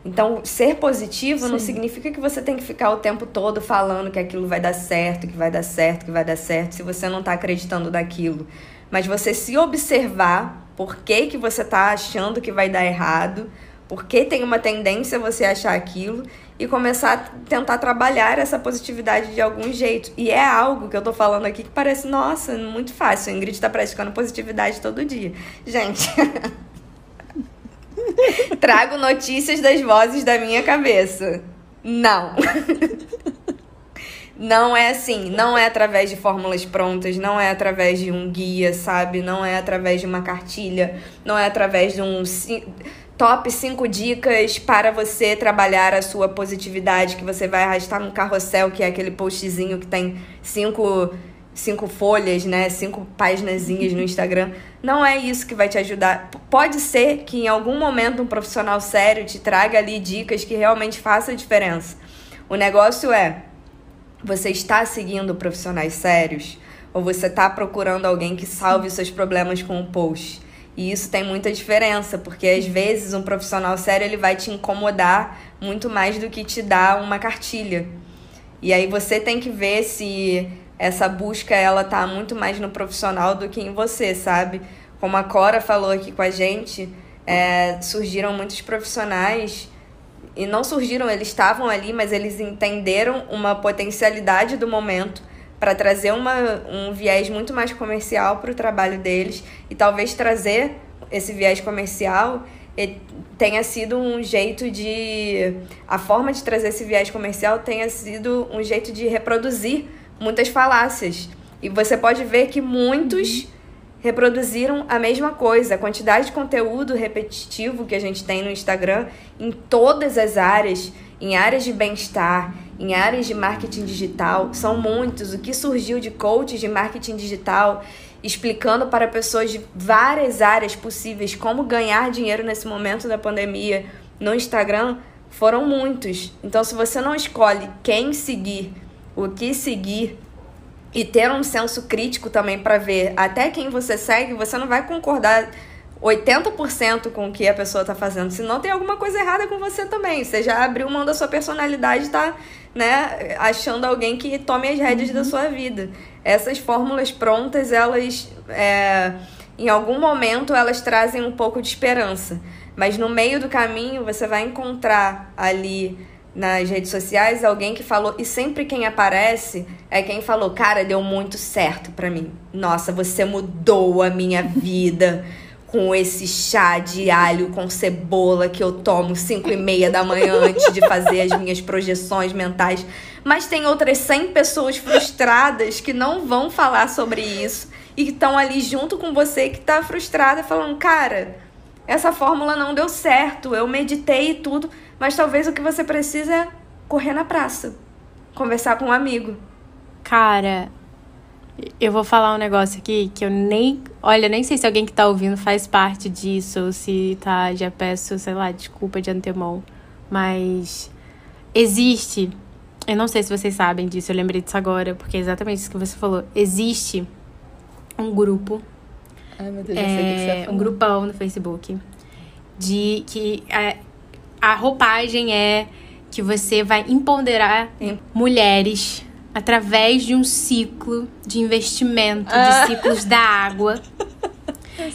Então, ser positivo Sim. não significa que você tem que ficar o tempo todo falando que aquilo vai dar certo, que vai dar certo, que vai dar certo, se você não está acreditando naquilo. Mas você se observar por que, que você está achando que vai dar errado, por que tem uma tendência você achar aquilo, e começar a tentar trabalhar essa positividade de algum jeito. E é algo que eu tô falando aqui que parece, nossa, muito fácil. A Ingrid tá praticando positividade todo dia. Gente, trago notícias das vozes da minha cabeça. Não. Não é assim. Não é através de fórmulas prontas. Não é através de um guia, sabe? Não é através de uma cartilha. Não é através de um... Top cinco dicas para você trabalhar a sua positividade, que você vai arrastar no carrossel, que é aquele postzinho que tem cinco, cinco folhas, né? Cinco paginazinhas no Instagram. Não é isso que vai te ajudar. Pode ser que em algum momento um profissional sério te traga ali dicas que realmente façam a diferença. O negócio é, você está seguindo profissionais sérios? Ou você está procurando alguém que salve seus problemas com o post? E isso tem muita diferença, porque às vezes um profissional sério ele vai te incomodar muito mais do que te dar uma cartilha. E aí você tem que ver se essa busca ela tá muito mais no profissional do que em você, sabe? Como a Cora falou aqui com a gente, é, surgiram muitos profissionais, e não surgiram, eles estavam ali, mas eles entenderam uma potencialidade do momento para trazer uma, um viés muito mais comercial para o trabalho deles, e talvez trazer esse viés comercial tenha sido um jeito de... A forma de trazer esse viés comercial tenha sido um jeito de reproduzir muitas falácias. E você pode ver que muitos uhum. reproduziram a mesma coisa. A quantidade de conteúdo repetitivo que a gente tem no Instagram, em todas as áreas, em áreas de bem-estar, em áreas de marketing digital, são muitos. O que surgiu de coaches de marketing digital explicando para pessoas de várias áreas possíveis como ganhar dinheiro nesse momento da pandemia no Instagram, foram muitos. Então, se você não escolhe quem seguir, o que seguir, e ter um senso crítico também para ver até quem você segue, você não vai concordar oitenta por cento com o que a pessoa está fazendo, senão tem alguma coisa errada com você também. Você já abriu mão da sua personalidade e está né, achando alguém que tome as rédeas uhum. da sua vida. Essas fórmulas prontas, elas, é, em algum momento, elas trazem um pouco de esperança. Mas no meio do caminho, você vai encontrar ali nas redes sociais alguém que falou... E sempre quem aparece é quem falou... Cara, deu muito certo pra mim. Nossa, você mudou a minha vida... com esse chá de alho com cebola que eu tomo cinco e meia da manhã antes de fazer as minhas projeções mentais. Mas tem outras cem pessoas frustradas que não vão falar sobre isso e que estão ali junto com você que tá frustrada falando, cara, essa fórmula não deu certo, eu meditei e tudo, mas talvez o que você precisa é correr na praça, conversar com um amigo. Cara... Eu vou falar um negócio aqui que eu nem... Olha, nem sei se alguém que tá ouvindo faz parte disso, ou se tá... Já peço, sei lá, desculpa de antemão. Mas existe... Eu não sei se vocês sabem disso, eu lembrei disso agora, porque é exatamente isso que você falou. Existe um grupo... Ai, meu Deus, é, eu sei o que você vai falar. Um grupão no Facebook de que a, a roupagem é que você vai empoderar é. mulheres... através de um ciclo de investimento, ah. de ciclos da água.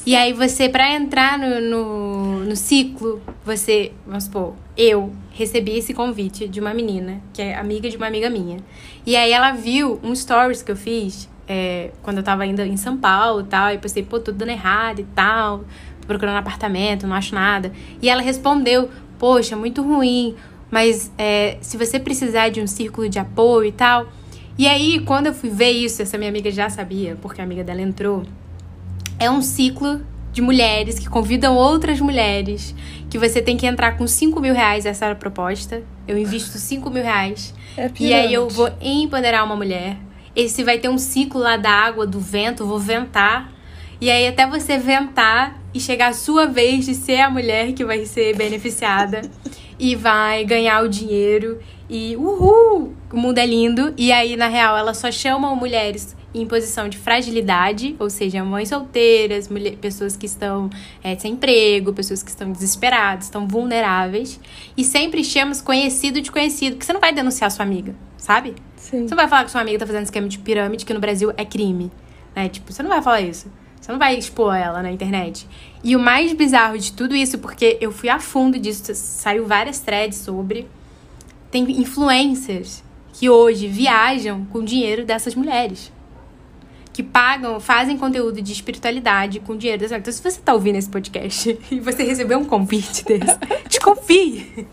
E aí você, pra entrar no, no, no ciclo, você, vamos supor, eu recebi esse convite de uma menina, que é amiga de uma amiga minha. E aí ela viu um stories que eu fiz, é, quando eu tava ainda em São Paulo e tal, e pensei, pô, tudo dando errado e tal, tô procurando apartamento, não acho nada. E ela respondeu, poxa, muito ruim, mas é, se você precisar de um círculo de apoio e tal... E aí, quando eu fui ver isso, essa minha amiga já sabia, porque a amiga dela entrou. É um ciclo de mulheres que convidam outras mulheres, que você tem que entrar com cinco mil reais, essa era a proposta. Eu invisto cinco mil reais. É e aí eu vou empoderar uma mulher. Esse vai ter um ciclo lá da água, do vento, eu vou ventar. E aí até você ventar e chegar a sua vez de ser a mulher que vai ser beneficiada e vai ganhar o dinheiro. E uhul, o mundo é lindo. E aí, na real, elas só chamam mulheres em posição de fragilidade, ou seja, mães solteiras, mulher, pessoas que estão é, sem emprego, pessoas que estão desesperadas, estão vulneráveis. E sempre chamas conhecido de conhecido, porque você não vai denunciar sua amiga, sabe? Sim. Você não vai falar que sua amiga tá fazendo esquema de pirâmide, que no Brasil é crime, né? Tipo, você não vai falar isso. Você não vai expor ela na internet. E o mais bizarro de tudo isso, porque eu fui a fundo disso, saiu várias threads sobre... Tem influencers que hoje viajam com o dinheiro dessas mulheres. Que pagam, fazem conteúdo de espiritualidade com o dinheiro dessas mulheres. Então, se você tá ouvindo esse podcast e você recebeu um convite desse, desconfie.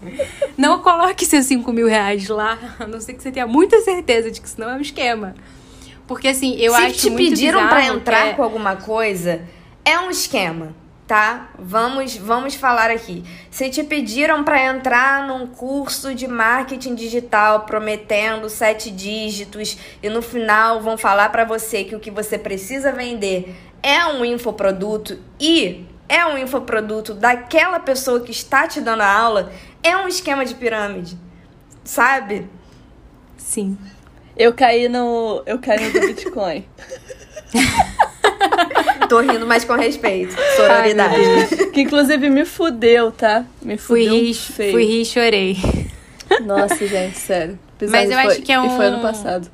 Não coloque seus cinco mil reais lá, a não ser que você tenha muita certeza de que isso não é um esquema. Porque, assim, eu se acho muito bizarro... Se te pediram pra entrar é... com alguma coisa, é um esquema. Tá? Vamos, vamos falar aqui. Se te pediram para entrar num curso de marketing digital prometendo sete dígitos e no final vão falar para você que o que você precisa vender é um infoproduto e é um infoproduto daquela pessoa que está te dando a aula, é um esquema de pirâmide, sabe? Sim. Eu caí no, eu caí no Bitcoin. Tô rindo, mas com respeito. Sororidade. Ai, que inclusive me fudeu, tá? Me fudeu. Fui rir, fui rir e chorei. Nossa, gente, sério. Mas eu foi, acho que é um... E foi ano passado.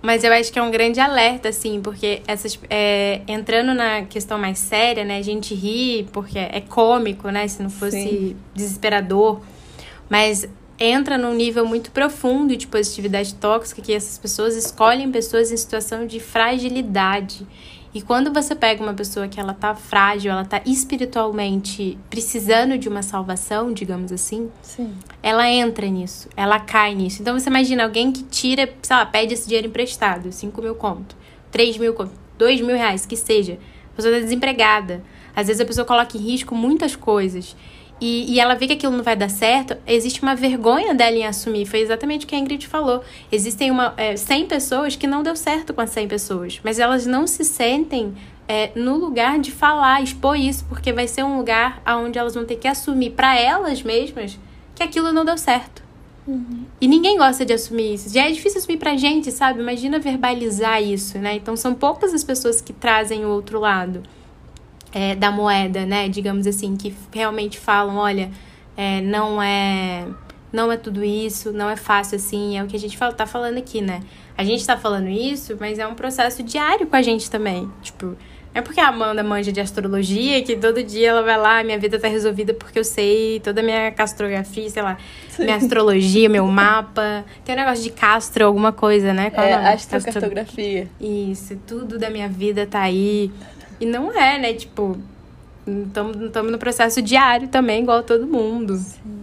Mas eu acho que é um grande alerta, assim, porque essas, é, entrando na questão mais séria, né? A gente ri porque é cômico, né? Se não fosse Sim. desesperador. Mas entra num nível muito profundo de positividade tóxica que essas pessoas escolhem pessoas em situação de fragilidade. E quando você pega uma pessoa que ela tá frágil, ela tá espiritualmente precisando de uma salvação, digamos assim, Sim. ela entra nisso, ela cai nisso. Então você imagina alguém que tira, sei lá, pede esse dinheiro emprestado, cinco mil conto, três mil conto, dois mil reais, que seja. A pessoa tá desempregada. Às vezes a pessoa coloca em risco muitas coisas. E, e ela vê que aquilo não vai dar certo, existe uma vergonha dela em assumir. Foi exatamente o que a Ingrid falou. Existem uma, é, cem pessoas que não deu certo com as cem pessoas. Mas elas não se sentem é, no lugar de falar, expor isso. Porque vai ser um lugar onde elas vão ter que assumir para elas mesmas que aquilo não deu certo. Uhum. E ninguém gosta de assumir isso. Já é difícil assumir pra gente, sabe? Imagina verbalizar isso, né? Então são poucas as pessoas que trazem o outro lado. É, da moeda, né, digamos assim, que realmente falam, olha, é, não é não é tudo isso, não é fácil assim, é o que a gente fala, tá falando aqui, né? A gente tá falando isso, mas é um processo diário com a gente também. Tipo, é porque a Amanda manja de astrologia, que todo dia ela vai lá, minha vida tá resolvida porque eu sei toda a minha castrografia, sei lá, sim, minha astrologia, meu mapa. Tem um negócio de castro, alguma coisa, né? Qual é, astrocartografia. Astro... Isso, tudo da minha vida tá aí. E não é, né? Tipo, estamos no processo diário também, igual a todo mundo. Sim.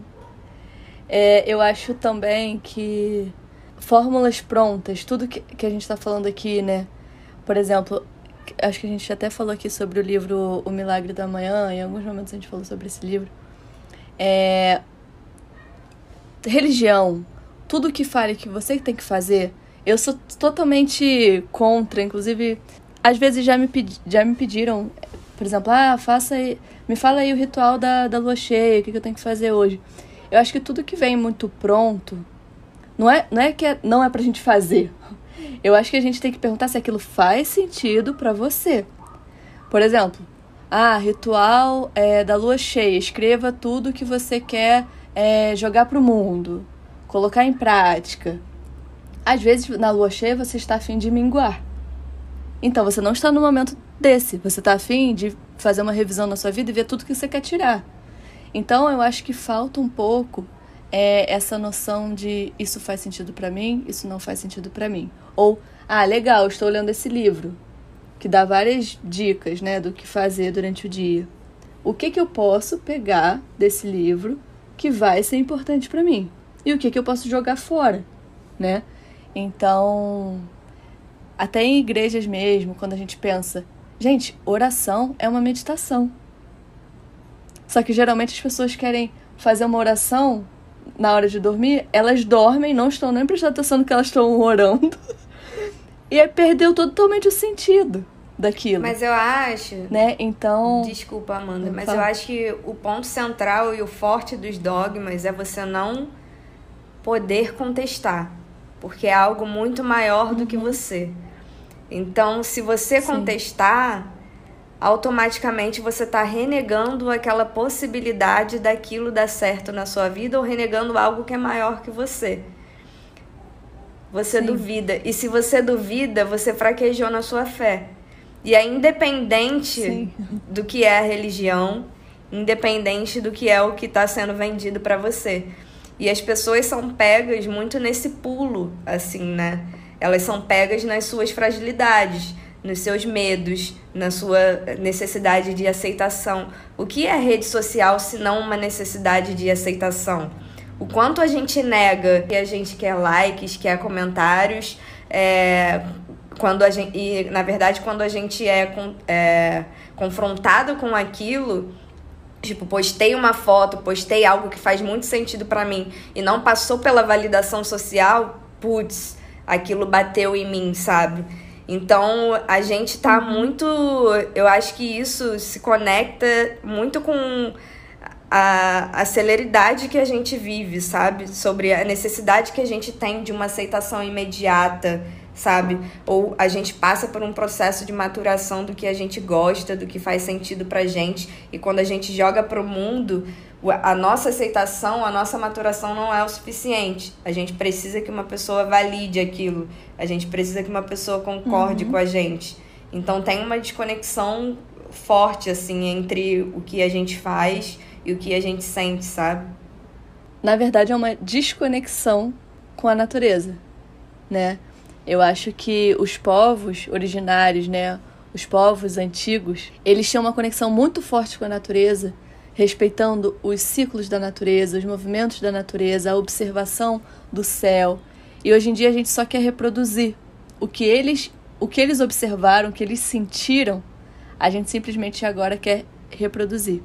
É, eu acho também que fórmulas prontas, tudo que, que a gente tá falando aqui, né? Por exemplo... Acho que a gente até falou aqui sobre o livro O Milagre da Manhã. Em alguns momentos a gente falou sobre esse livro. É... Religião. Tudo que fale que você tem que fazer. Eu sou totalmente contra. Inclusive, às vezes já me, pedi... já me pediram... Por exemplo, ah, faça aí... me fala aí o ritual da, da lua cheia. O que eu tenho que fazer hoje. Eu acho que tudo que vem muito pronto... Não é, não é que é... não é pra gente fazer... Eu acho que a gente tem que perguntar se aquilo faz sentido pra você. Por exemplo, ah, ritual é, da lua cheia. Escreva tudo o que você quer é, jogar pro mundo. Colocar em prática. Às vezes, na lua cheia, você está afim de minguar. Então, você não está num momento desse. Você está afim de fazer uma revisão na sua vida e ver tudo que você quer tirar. Então, eu acho que falta um pouco... É essa noção de isso faz sentido pra mim, isso não faz sentido pra mim. Ou, ah, legal, estou lendo esse livro, que dá várias dicas, né, do que fazer durante o dia. O que que eu posso pegar desse livro que vai ser importante pra mim? E o que que eu posso jogar fora, né? Então, até em igrejas mesmo, quando a gente pensa, gente, oração é uma meditação. Só que geralmente as pessoas querem fazer uma oração... Na hora de dormir, elas dormem, não estão nem prestando atenção no que elas estão orando. E aí perdeu totalmente o sentido daquilo. Mas eu acho... Né? Então... Desculpa, Amanda, mas fala. Eu acho que o ponto central e o forte dos dogmas é você não poder contestar. Porque é algo muito maior do que você. Então, se você contestar... Sim. Automaticamente você está renegando aquela possibilidade daquilo dar certo na sua vida ou renegando algo que é maior que você. Você Sim. duvida. E se você duvida, você fraquejou na sua fé. E é independente Sim. do que é a religião, independente do que é o que está sendo vendido para você. E as pessoas são pegas muito nesse pulo, assim, né? Elas são pegas nas suas fragilidades, nos seus medos, na sua necessidade de aceitação. O que é rede social se não uma necessidade de aceitação? O quanto a gente nega que a gente quer likes, quer comentários, é, quando a gente, e, na verdade, quando a gente é, é confrontado com aquilo, tipo, postei uma foto, postei algo que faz muito sentido pra mim e não passou pela validação social, putz, aquilo bateu em mim, sabe? Então, a gente tá muito... Eu acho que isso se conecta muito com a, a celeridade que a gente vive, sabe? Sobre a necessidade que a gente tem de uma aceitação imediata, sabe? Ou a gente passa por um processo de maturação do que a gente gosta, do que faz sentido pra gente. E quando a gente joga pro mundo, a nossa aceitação, a nossa maturação não é o suficiente. A gente precisa que uma pessoa valide aquilo. A gente precisa que uma pessoa concorde uhum. com a gente. Então tem uma desconexão forte, assim, entre o que a gente faz e o que a gente sente, sabe? Na verdade, é uma desconexão com a natureza, né? Eu acho que os povos originários, né? Os povos antigos, eles tinham uma conexão muito forte com a natureza, respeitando os ciclos da natureza, os movimentos da natureza, a observação do céu. E hoje em dia a gente só quer reproduzir. O que eles, o que eles observaram, o que eles sentiram, a gente simplesmente agora quer reproduzir.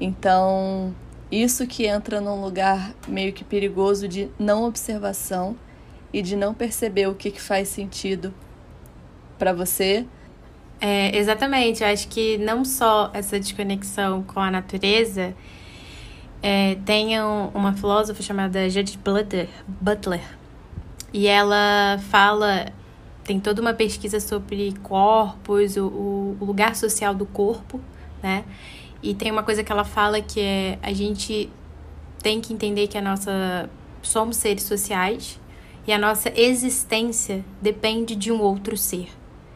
Então, isso que entra num lugar meio que perigoso de não observação e de não perceber o que, que faz sentido para você. É, exatamente, eu acho que não só essa desconexão com a natureza, é, tem um, uma filósofa chamada Judith Butler, Butler, e ela fala, tem toda uma pesquisa sobre corpos, o, o lugar social do corpo, né? E tem uma coisa que ela fala que é a gente tem que entender que a nossa... somos seres sociais e a nossa existência depende de um outro ser.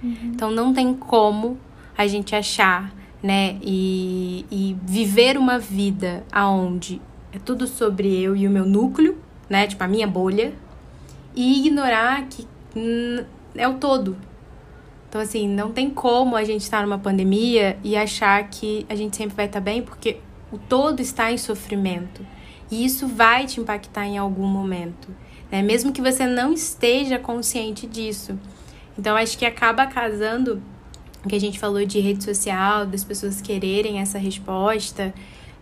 Uhum. Então, não tem como a gente achar, né, e, e viver uma vida onde é tudo sobre eu e o meu núcleo, né, tipo a minha bolha, e ignorar que é o todo. Então, assim, não tem como a gente estar numa pandemia e achar que a gente sempre vai estar bem, porque o todo está em sofrimento. E isso vai te impactar em algum momento, né? Mesmo que você não esteja consciente disso. Então, acho que acaba casando o que a gente falou de rede social, das pessoas quererem essa resposta.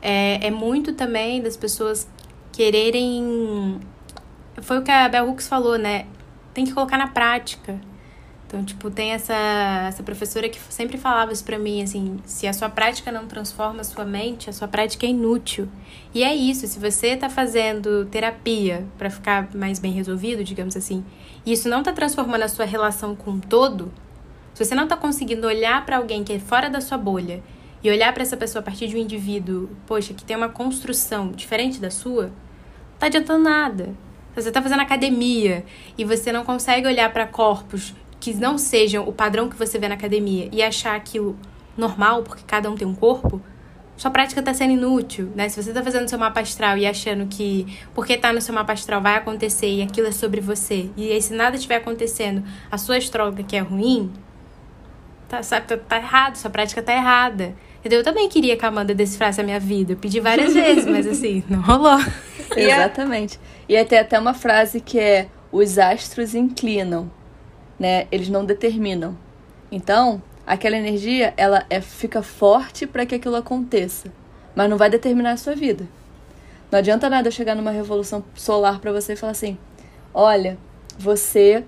É, é muito também das pessoas quererem... Foi o que a Bell Hooks falou, né? Tem que colocar na prática. Então, tipo, tem essa, essa professora que sempre falava isso pra mim, assim, se a sua prática não transforma a sua mente, a sua prática é inútil. E é isso, se você tá fazendo terapia pra ficar mais bem resolvido, digamos assim, e isso não tá transformando a sua relação com o todo, se você não tá conseguindo olhar pra alguém que é fora da sua bolha e olhar pra essa pessoa a partir de um indivíduo, poxa, que tem uma construção diferente da sua, não tá adiantando nada. Se você tá fazendo academia e você não consegue olhar pra corpos que não sejam o padrão que você vê na academia e achar aquilo normal, porque cada um tem um corpo, sua prática está sendo inútil, né? Se você está fazendo seu mapa astral e achando que porque está no seu mapa astral vai acontecer e aquilo é sobre você, e aí se nada estiver acontecendo, a sua astróloga que é ruim, tá, sabe, tá, tá errado, sua prática tá errada. Entendeu? Eu também queria que a Amanda decifrasse a minha vida, eu pedi várias vezes, mas assim, não rolou. Exatamente. E até até uma frase que é: os astros inclinam, né? Eles não determinam. Então, aquela energia, ela é, fica forte para que aquilo aconteça, mas não vai determinar a sua vida. Não adianta nada eu chegar numa revolução solar para você e falar assim: olha, você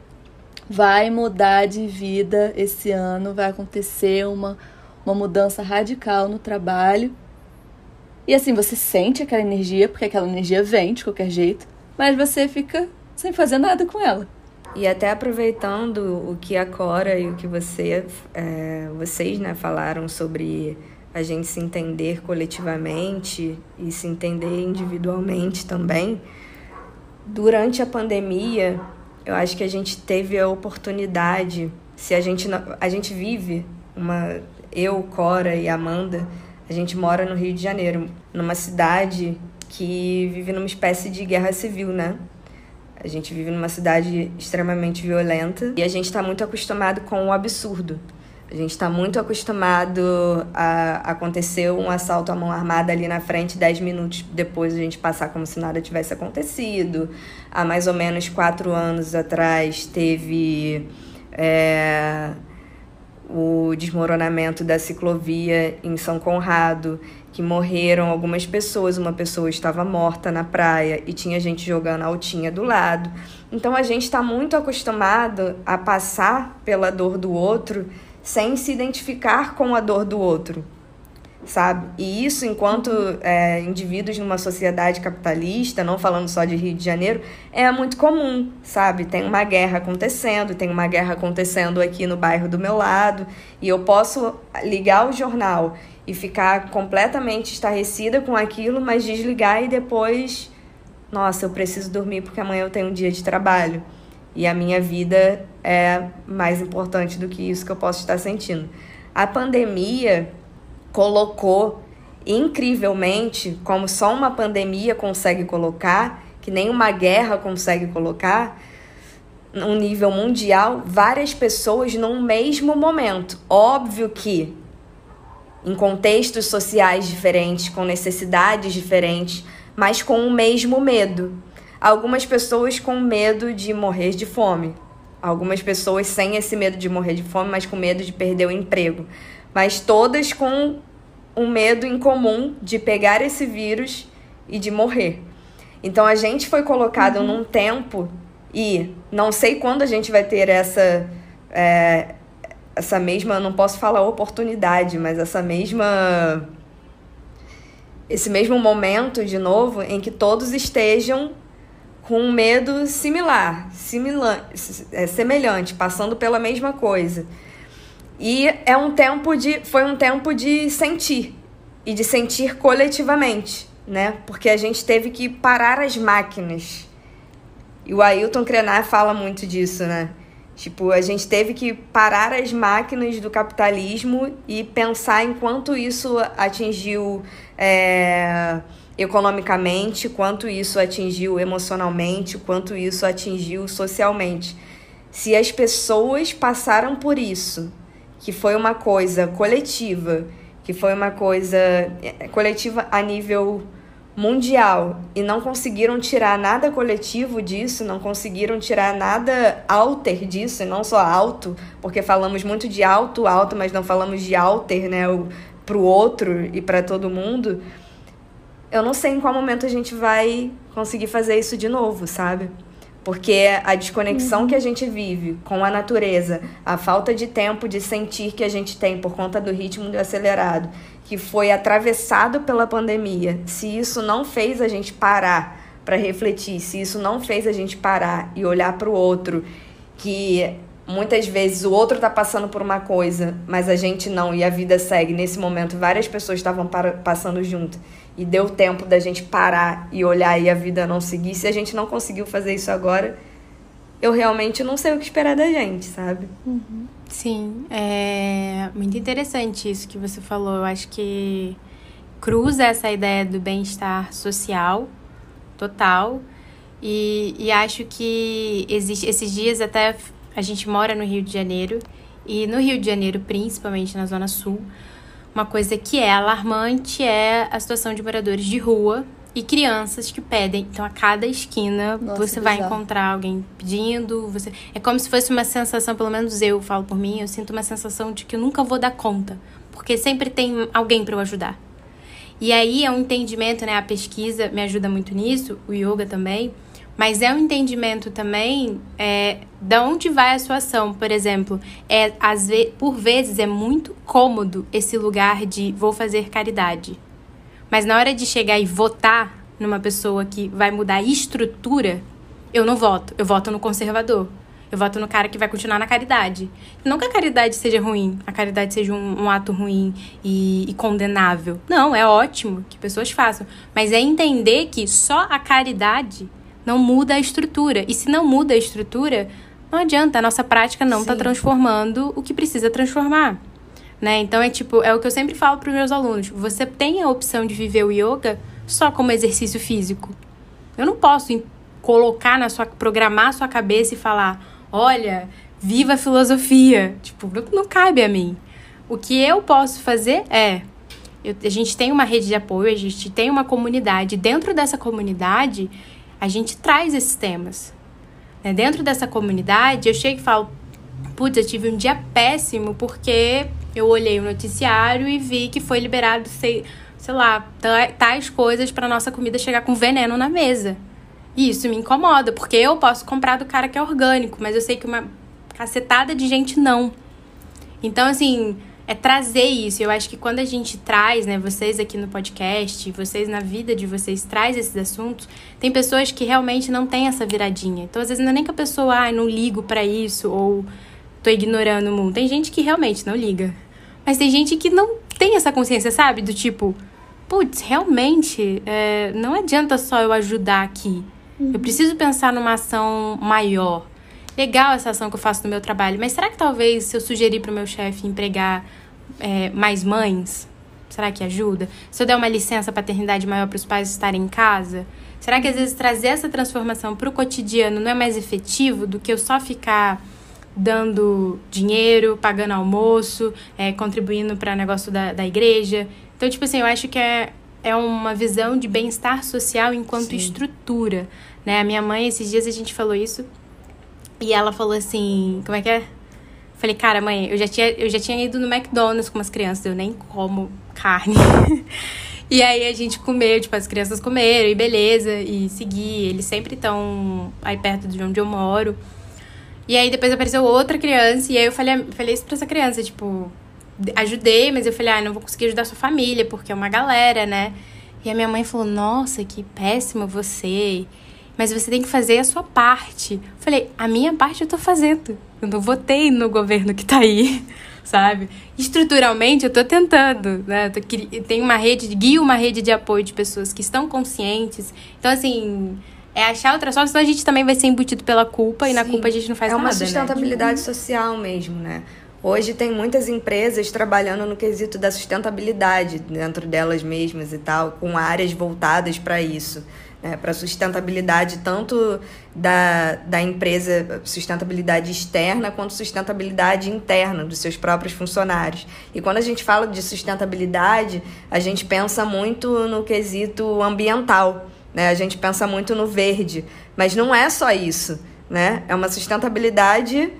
vai mudar de vida esse ano, vai acontecer uma, uma mudança radical no trabalho. E assim, você sente aquela energia, porque aquela energia vem de qualquer jeito, mas você fica sem fazer nada com ela. E até aproveitando o que a Cora e o que você, é, vocês, né, falaram sobre a gente se entender coletivamente e se entender individualmente também, durante a pandemia, eu acho que a gente teve a oportunidade, se a gente, não, a gente vive, uma, eu, Cora e Amanda, a gente mora no Rio de Janeiro, numa cidade que vive numa espécie de guerra civil, né? A gente vive numa cidade extremamente violenta e a gente está muito acostumado com o absurdo. A gente está muito acostumado a acontecer um assalto à mão armada ali na frente, dez minutos depois a gente passar como se nada tivesse acontecido. Há mais ou menos quatro anos atrás teve é, o desmoronamento da ciclovia em São Conrado, que morreram algumas pessoas, uma pessoa estava morta na praia e tinha gente jogando altinha do lado. Então a gente está muito acostumado a passar pela dor do outro sem se identificar com a dor do outro, sabe? E isso, enquanto é, indivíduos numa sociedade capitalista, não falando só de Rio de Janeiro, é muito comum, sabe? Tem uma guerra acontecendo, tem uma guerra acontecendo aqui no bairro do meu lado, e eu posso ligar o jornal e ficar completamente estarrecida com aquilo, mas desligar e depois... Nossa, eu preciso dormir porque amanhã eu tenho um dia de trabalho. E a minha vida é mais importante do que isso que eu posso estar sentindo. A pandemia colocou, incrivelmente, como só uma pandemia consegue colocar, que nem uma guerra consegue colocar... num nível mundial, várias pessoas num mesmo momento. Óbvio que... em contextos sociais diferentes, com necessidades diferentes, mas com o mesmo medo. Algumas pessoas com medo de morrer de fome. Algumas pessoas sem esse medo de morrer de fome, mas com medo de perder o emprego. Mas todas com um medo em comum de pegar esse vírus e de morrer. Então a gente foi colocado uhum. num tempo, e não sei quando a gente vai ter essa... É, essa mesma, não posso falar oportunidade, mas essa mesma, esse mesmo momento, de novo, em que todos estejam com um medo similar, similar, semelhante, passando pela mesma coisa. E é um tempo de, foi um tempo de sentir, e de sentir coletivamente. né? Porque a gente teve que parar as máquinas. E o Ailton Krenak fala muito disso, né? Tipo, a gente teve que parar as máquinas do capitalismo e pensar em quanto isso atingiu é, economicamente, quanto isso atingiu emocionalmente, quanto isso atingiu socialmente. Se as pessoas passaram por isso, que foi uma coisa coletiva, que foi uma coisa coletiva a nível mundial, e não conseguiram tirar nada coletivo disso, não conseguiram tirar nada alter disso, e não só alto, porque falamos muito de alto, alto, mas não falamos de alter, né, pro outro e para todo mundo. Eu não sei em qual momento a gente vai conseguir fazer isso de novo, sabe? Porque a desconexão que a gente vive com a natureza, a falta de tempo de sentir que a gente tem por conta do ritmo acelerado, que foi atravessado pela pandemia, se isso não fez a gente parar para refletir, se isso não fez a gente parar e olhar para o outro, que muitas vezes o outro está passando por uma coisa, mas a gente não, e a vida segue. Nesse momento, várias pessoas estavam passando junto, e deu tempo da gente parar e olhar e a vida não seguir. Se a gente não conseguiu fazer isso agora, eu realmente não sei o que esperar da gente, sabe? Uhum. Sim, é muito interessante isso que você falou. Eu acho que cruza essa ideia do bem-estar social, total. E, e acho que existe, esses dias até a gente mora no Rio de Janeiro, e no Rio de Janeiro, principalmente na Zona Sul, uma coisa que é alarmante é a situação de moradores de rua e crianças que pedem. Então, a cada esquina, nossa, você vai bizarro. Encontrar alguém pedindo. Você... É como se fosse uma sensação, pelo menos eu falo por mim, eu sinto uma sensação de que eu nunca vou dar conta, porque sempre tem alguém para eu ajudar. E aí é um entendimento, né? A pesquisa me ajuda muito nisso, o yoga também, mas é um entendimento também é, de onde vai a sua ação. Por exemplo, é, às ve- por vezes é muito cômodo esse lugar de vou fazer caridade. Mas na hora de chegar e votar numa pessoa que vai mudar a estrutura, eu não voto. Eu voto no conservador. Eu voto no cara que vai continuar na caridade. Não que a caridade seja ruim, a caridade seja um, um ato ruim e, e condenável. Não, é ótimo que pessoas façam. Mas é entender que só a caridade... não muda a estrutura. E se não muda a estrutura, não adianta. A nossa prática não está transformando o que precisa transformar. Né? Então, é tipo, é o que eu sempre falo para os meus alunos. Você tem a opção de viver o yoga só como exercício físico. Eu não posso colocar na sua... programar a sua cabeça e falar, olha, viva a filosofia. Tipo, não cabe a mim. O que eu posso fazer é... Eu, a gente tem uma rede de apoio, a gente tem uma comunidade. Dentro dessa comunidade... a gente traz esses temas. Né? Dentro dessa comunidade, eu chego e falo, putz, eu tive um dia péssimo porque eu olhei o noticiário e vi que foi liberado, sei, sei lá, tais coisas para nossa comida chegar com veneno na mesa. E isso me incomoda, porque eu posso comprar do cara que é orgânico, mas eu sei que uma cacetada de gente não. Então, assim... é trazer isso. Eu acho que quando a gente traz, né, vocês aqui no podcast, vocês na vida de vocês, traz esses assuntos, tem pessoas que realmente não têm essa viradinha. Então, às vezes, não é nem que a pessoa, ah, não ligo pra isso, ou tô ignorando o mundo. Tem gente que realmente não liga. Mas tem gente que não tem essa consciência, sabe? Do tipo, putz, realmente, é, não adianta só eu ajudar aqui. Eu preciso pensar numa ação maior. Legal essa ação que eu faço no meu trabalho, mas será que talvez se eu sugerir para o meu chefe empregar é, mais mães, será que ajuda? Se eu der uma licença paternidade maior para os pais estarem em casa, será que às vezes trazer essa transformação para o cotidiano não é mais efetivo do que eu só ficar dando dinheiro, pagando almoço, é, contribuindo para o negócio da, da igreja? Então, tipo assim, eu acho que é, é uma visão de bem-estar social enquanto Sim. estrutura. Né? A minha mãe, esses dias a gente falou isso, e ela falou assim, como é que é? Falei, cara, mãe, eu já tinha, eu já tinha ido no McDonald's com umas crianças, eu nem como carne. E aí a gente comeu, tipo, as crianças comeram, e beleza, e segui. Eles sempre estão aí perto de onde eu moro. E aí depois apareceu outra criança, e aí eu falei, falei isso pra essa criança, tipo... ajudei, mas eu falei, ah, não vou conseguir ajudar a sua família, porque é uma galera, né? E a minha mãe falou, nossa, que péssimo você... mas você tem que fazer a sua parte. Falei, a minha parte eu tô fazendo. Eu não votei no governo que tá aí. sabe? Estruturalmente, eu tô tentando, né? Tem uma rede, guio uma rede de apoio de pessoas que estão conscientes. Então, assim, é achar outra solução, senão a gente também vai ser embutido pela culpa. Sim. E na culpa a gente não faz nada, é uma nada, sustentabilidade, né? Social mesmo, né? Hoje tem muitas empresas trabalhando no quesito da sustentabilidade dentro delas mesmas e tal, com áreas voltadas para isso. É, para sustentabilidade tanto da, da empresa, sustentabilidade externa, quanto sustentabilidade interna dos seus próprios funcionários. E quando a gente fala de sustentabilidade, a gente pensa muito no quesito ambiental, né? A gente pensa muito no verde, mas não é só isso, né? É uma sustentabilidade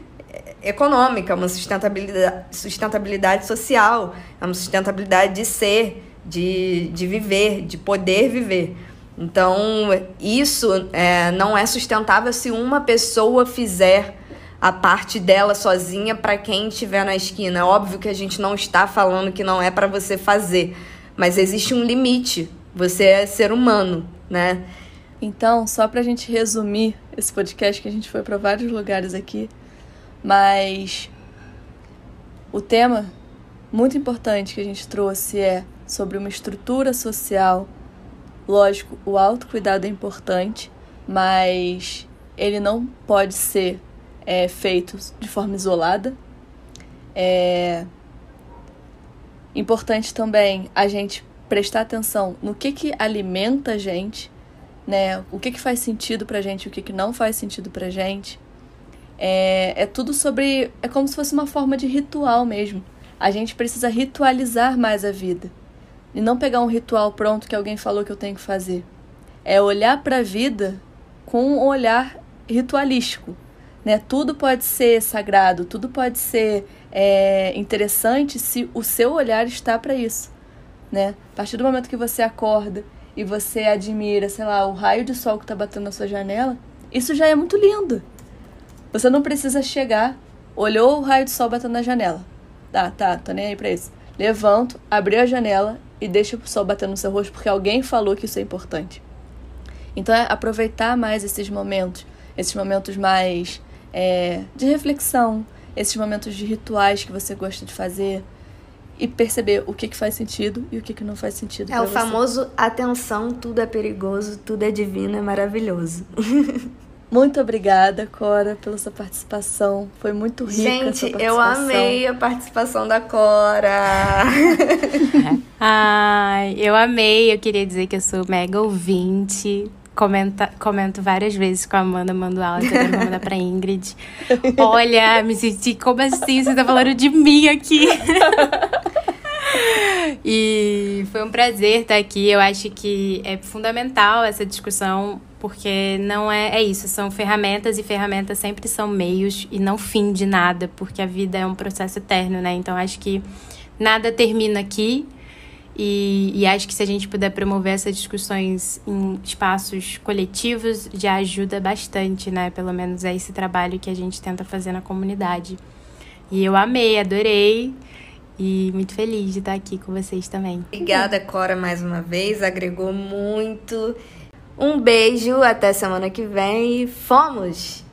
econômica, uma sustentabilidade, sustentabilidade social, é uma sustentabilidade de ser, de, de viver, de poder viver. Então, isso é, não é sustentável se uma pessoa fizer a parte dela sozinha para quem estiver na esquina. É óbvio que a gente não está falando que não é para você fazer, mas existe um limite. Você é ser humano, né? Então, só para a gente resumir esse podcast, que a gente foi para vários lugares aqui, mas o tema muito importante que a gente trouxe é sobre uma estrutura social. Lógico, o autocuidado é importante, mas ele não pode ser é, feito de forma isolada. É importante também a gente prestar atenção no que, que alimenta a gente, né? O que, que faz sentido pra gente, o que, que não faz sentido pra gente. É, é tudo sobre... É como se fosse uma forma de ritual mesmo. A gente precisa ritualizar mais a vida. E não pegar um ritual pronto que alguém falou que eu tenho que fazer. É olhar para a vida com um olhar ritualístico, né? Tudo pode ser sagrado, tudo pode ser é, interessante se o seu olhar está para isso, né? A partir do momento que você acorda e você admira, sei lá, o raio de sol que está batendo na sua janela, isso já é muito lindo. Você não precisa chegar, olhou o raio de sol batendo na janela. Tá, tá, tô nem aí para isso. Levanto, abriu a janela e deixa o sol bater no seu rosto porque alguém falou que isso é importante. Então é aproveitar mais esses momentos, esses momentos mais é, de reflexão, esses momentos de rituais que você gosta de fazer e perceber o que, que faz sentido e o que, que não faz sentido. É o famoso atenção, tudo é perigoso, tudo é divino, é maravilhoso. Muito obrigada, Cora, pela sua participação. Foi muito rica. Gente, eu amei a participação da Cora. Ai, eu amei. Eu queria dizer que eu sou mega ouvinte. Comenta, comento várias vezes com a Amanda, mando áudio, agora vou mandar pra Ingrid. Olha, me senti, como assim? Você tá falando de mim aqui? E foi um prazer estar aqui. Eu acho que é fundamental essa discussão, porque não é, é isso, são ferramentas, e ferramentas sempre são meios e não fim de nada, porque a vida é um processo eterno, né? Então acho que nada termina aqui, e, e acho que se a gente puder promover essas discussões em espaços coletivos, já ajuda bastante, né? Pelo menos é esse trabalho que a gente tenta fazer na comunidade. E eu amei, adorei. E muito feliz de estar aqui com vocês também. Obrigada, Cora, mais uma vez. Agregou muito. Um beijo, até semana que vem. E fomos!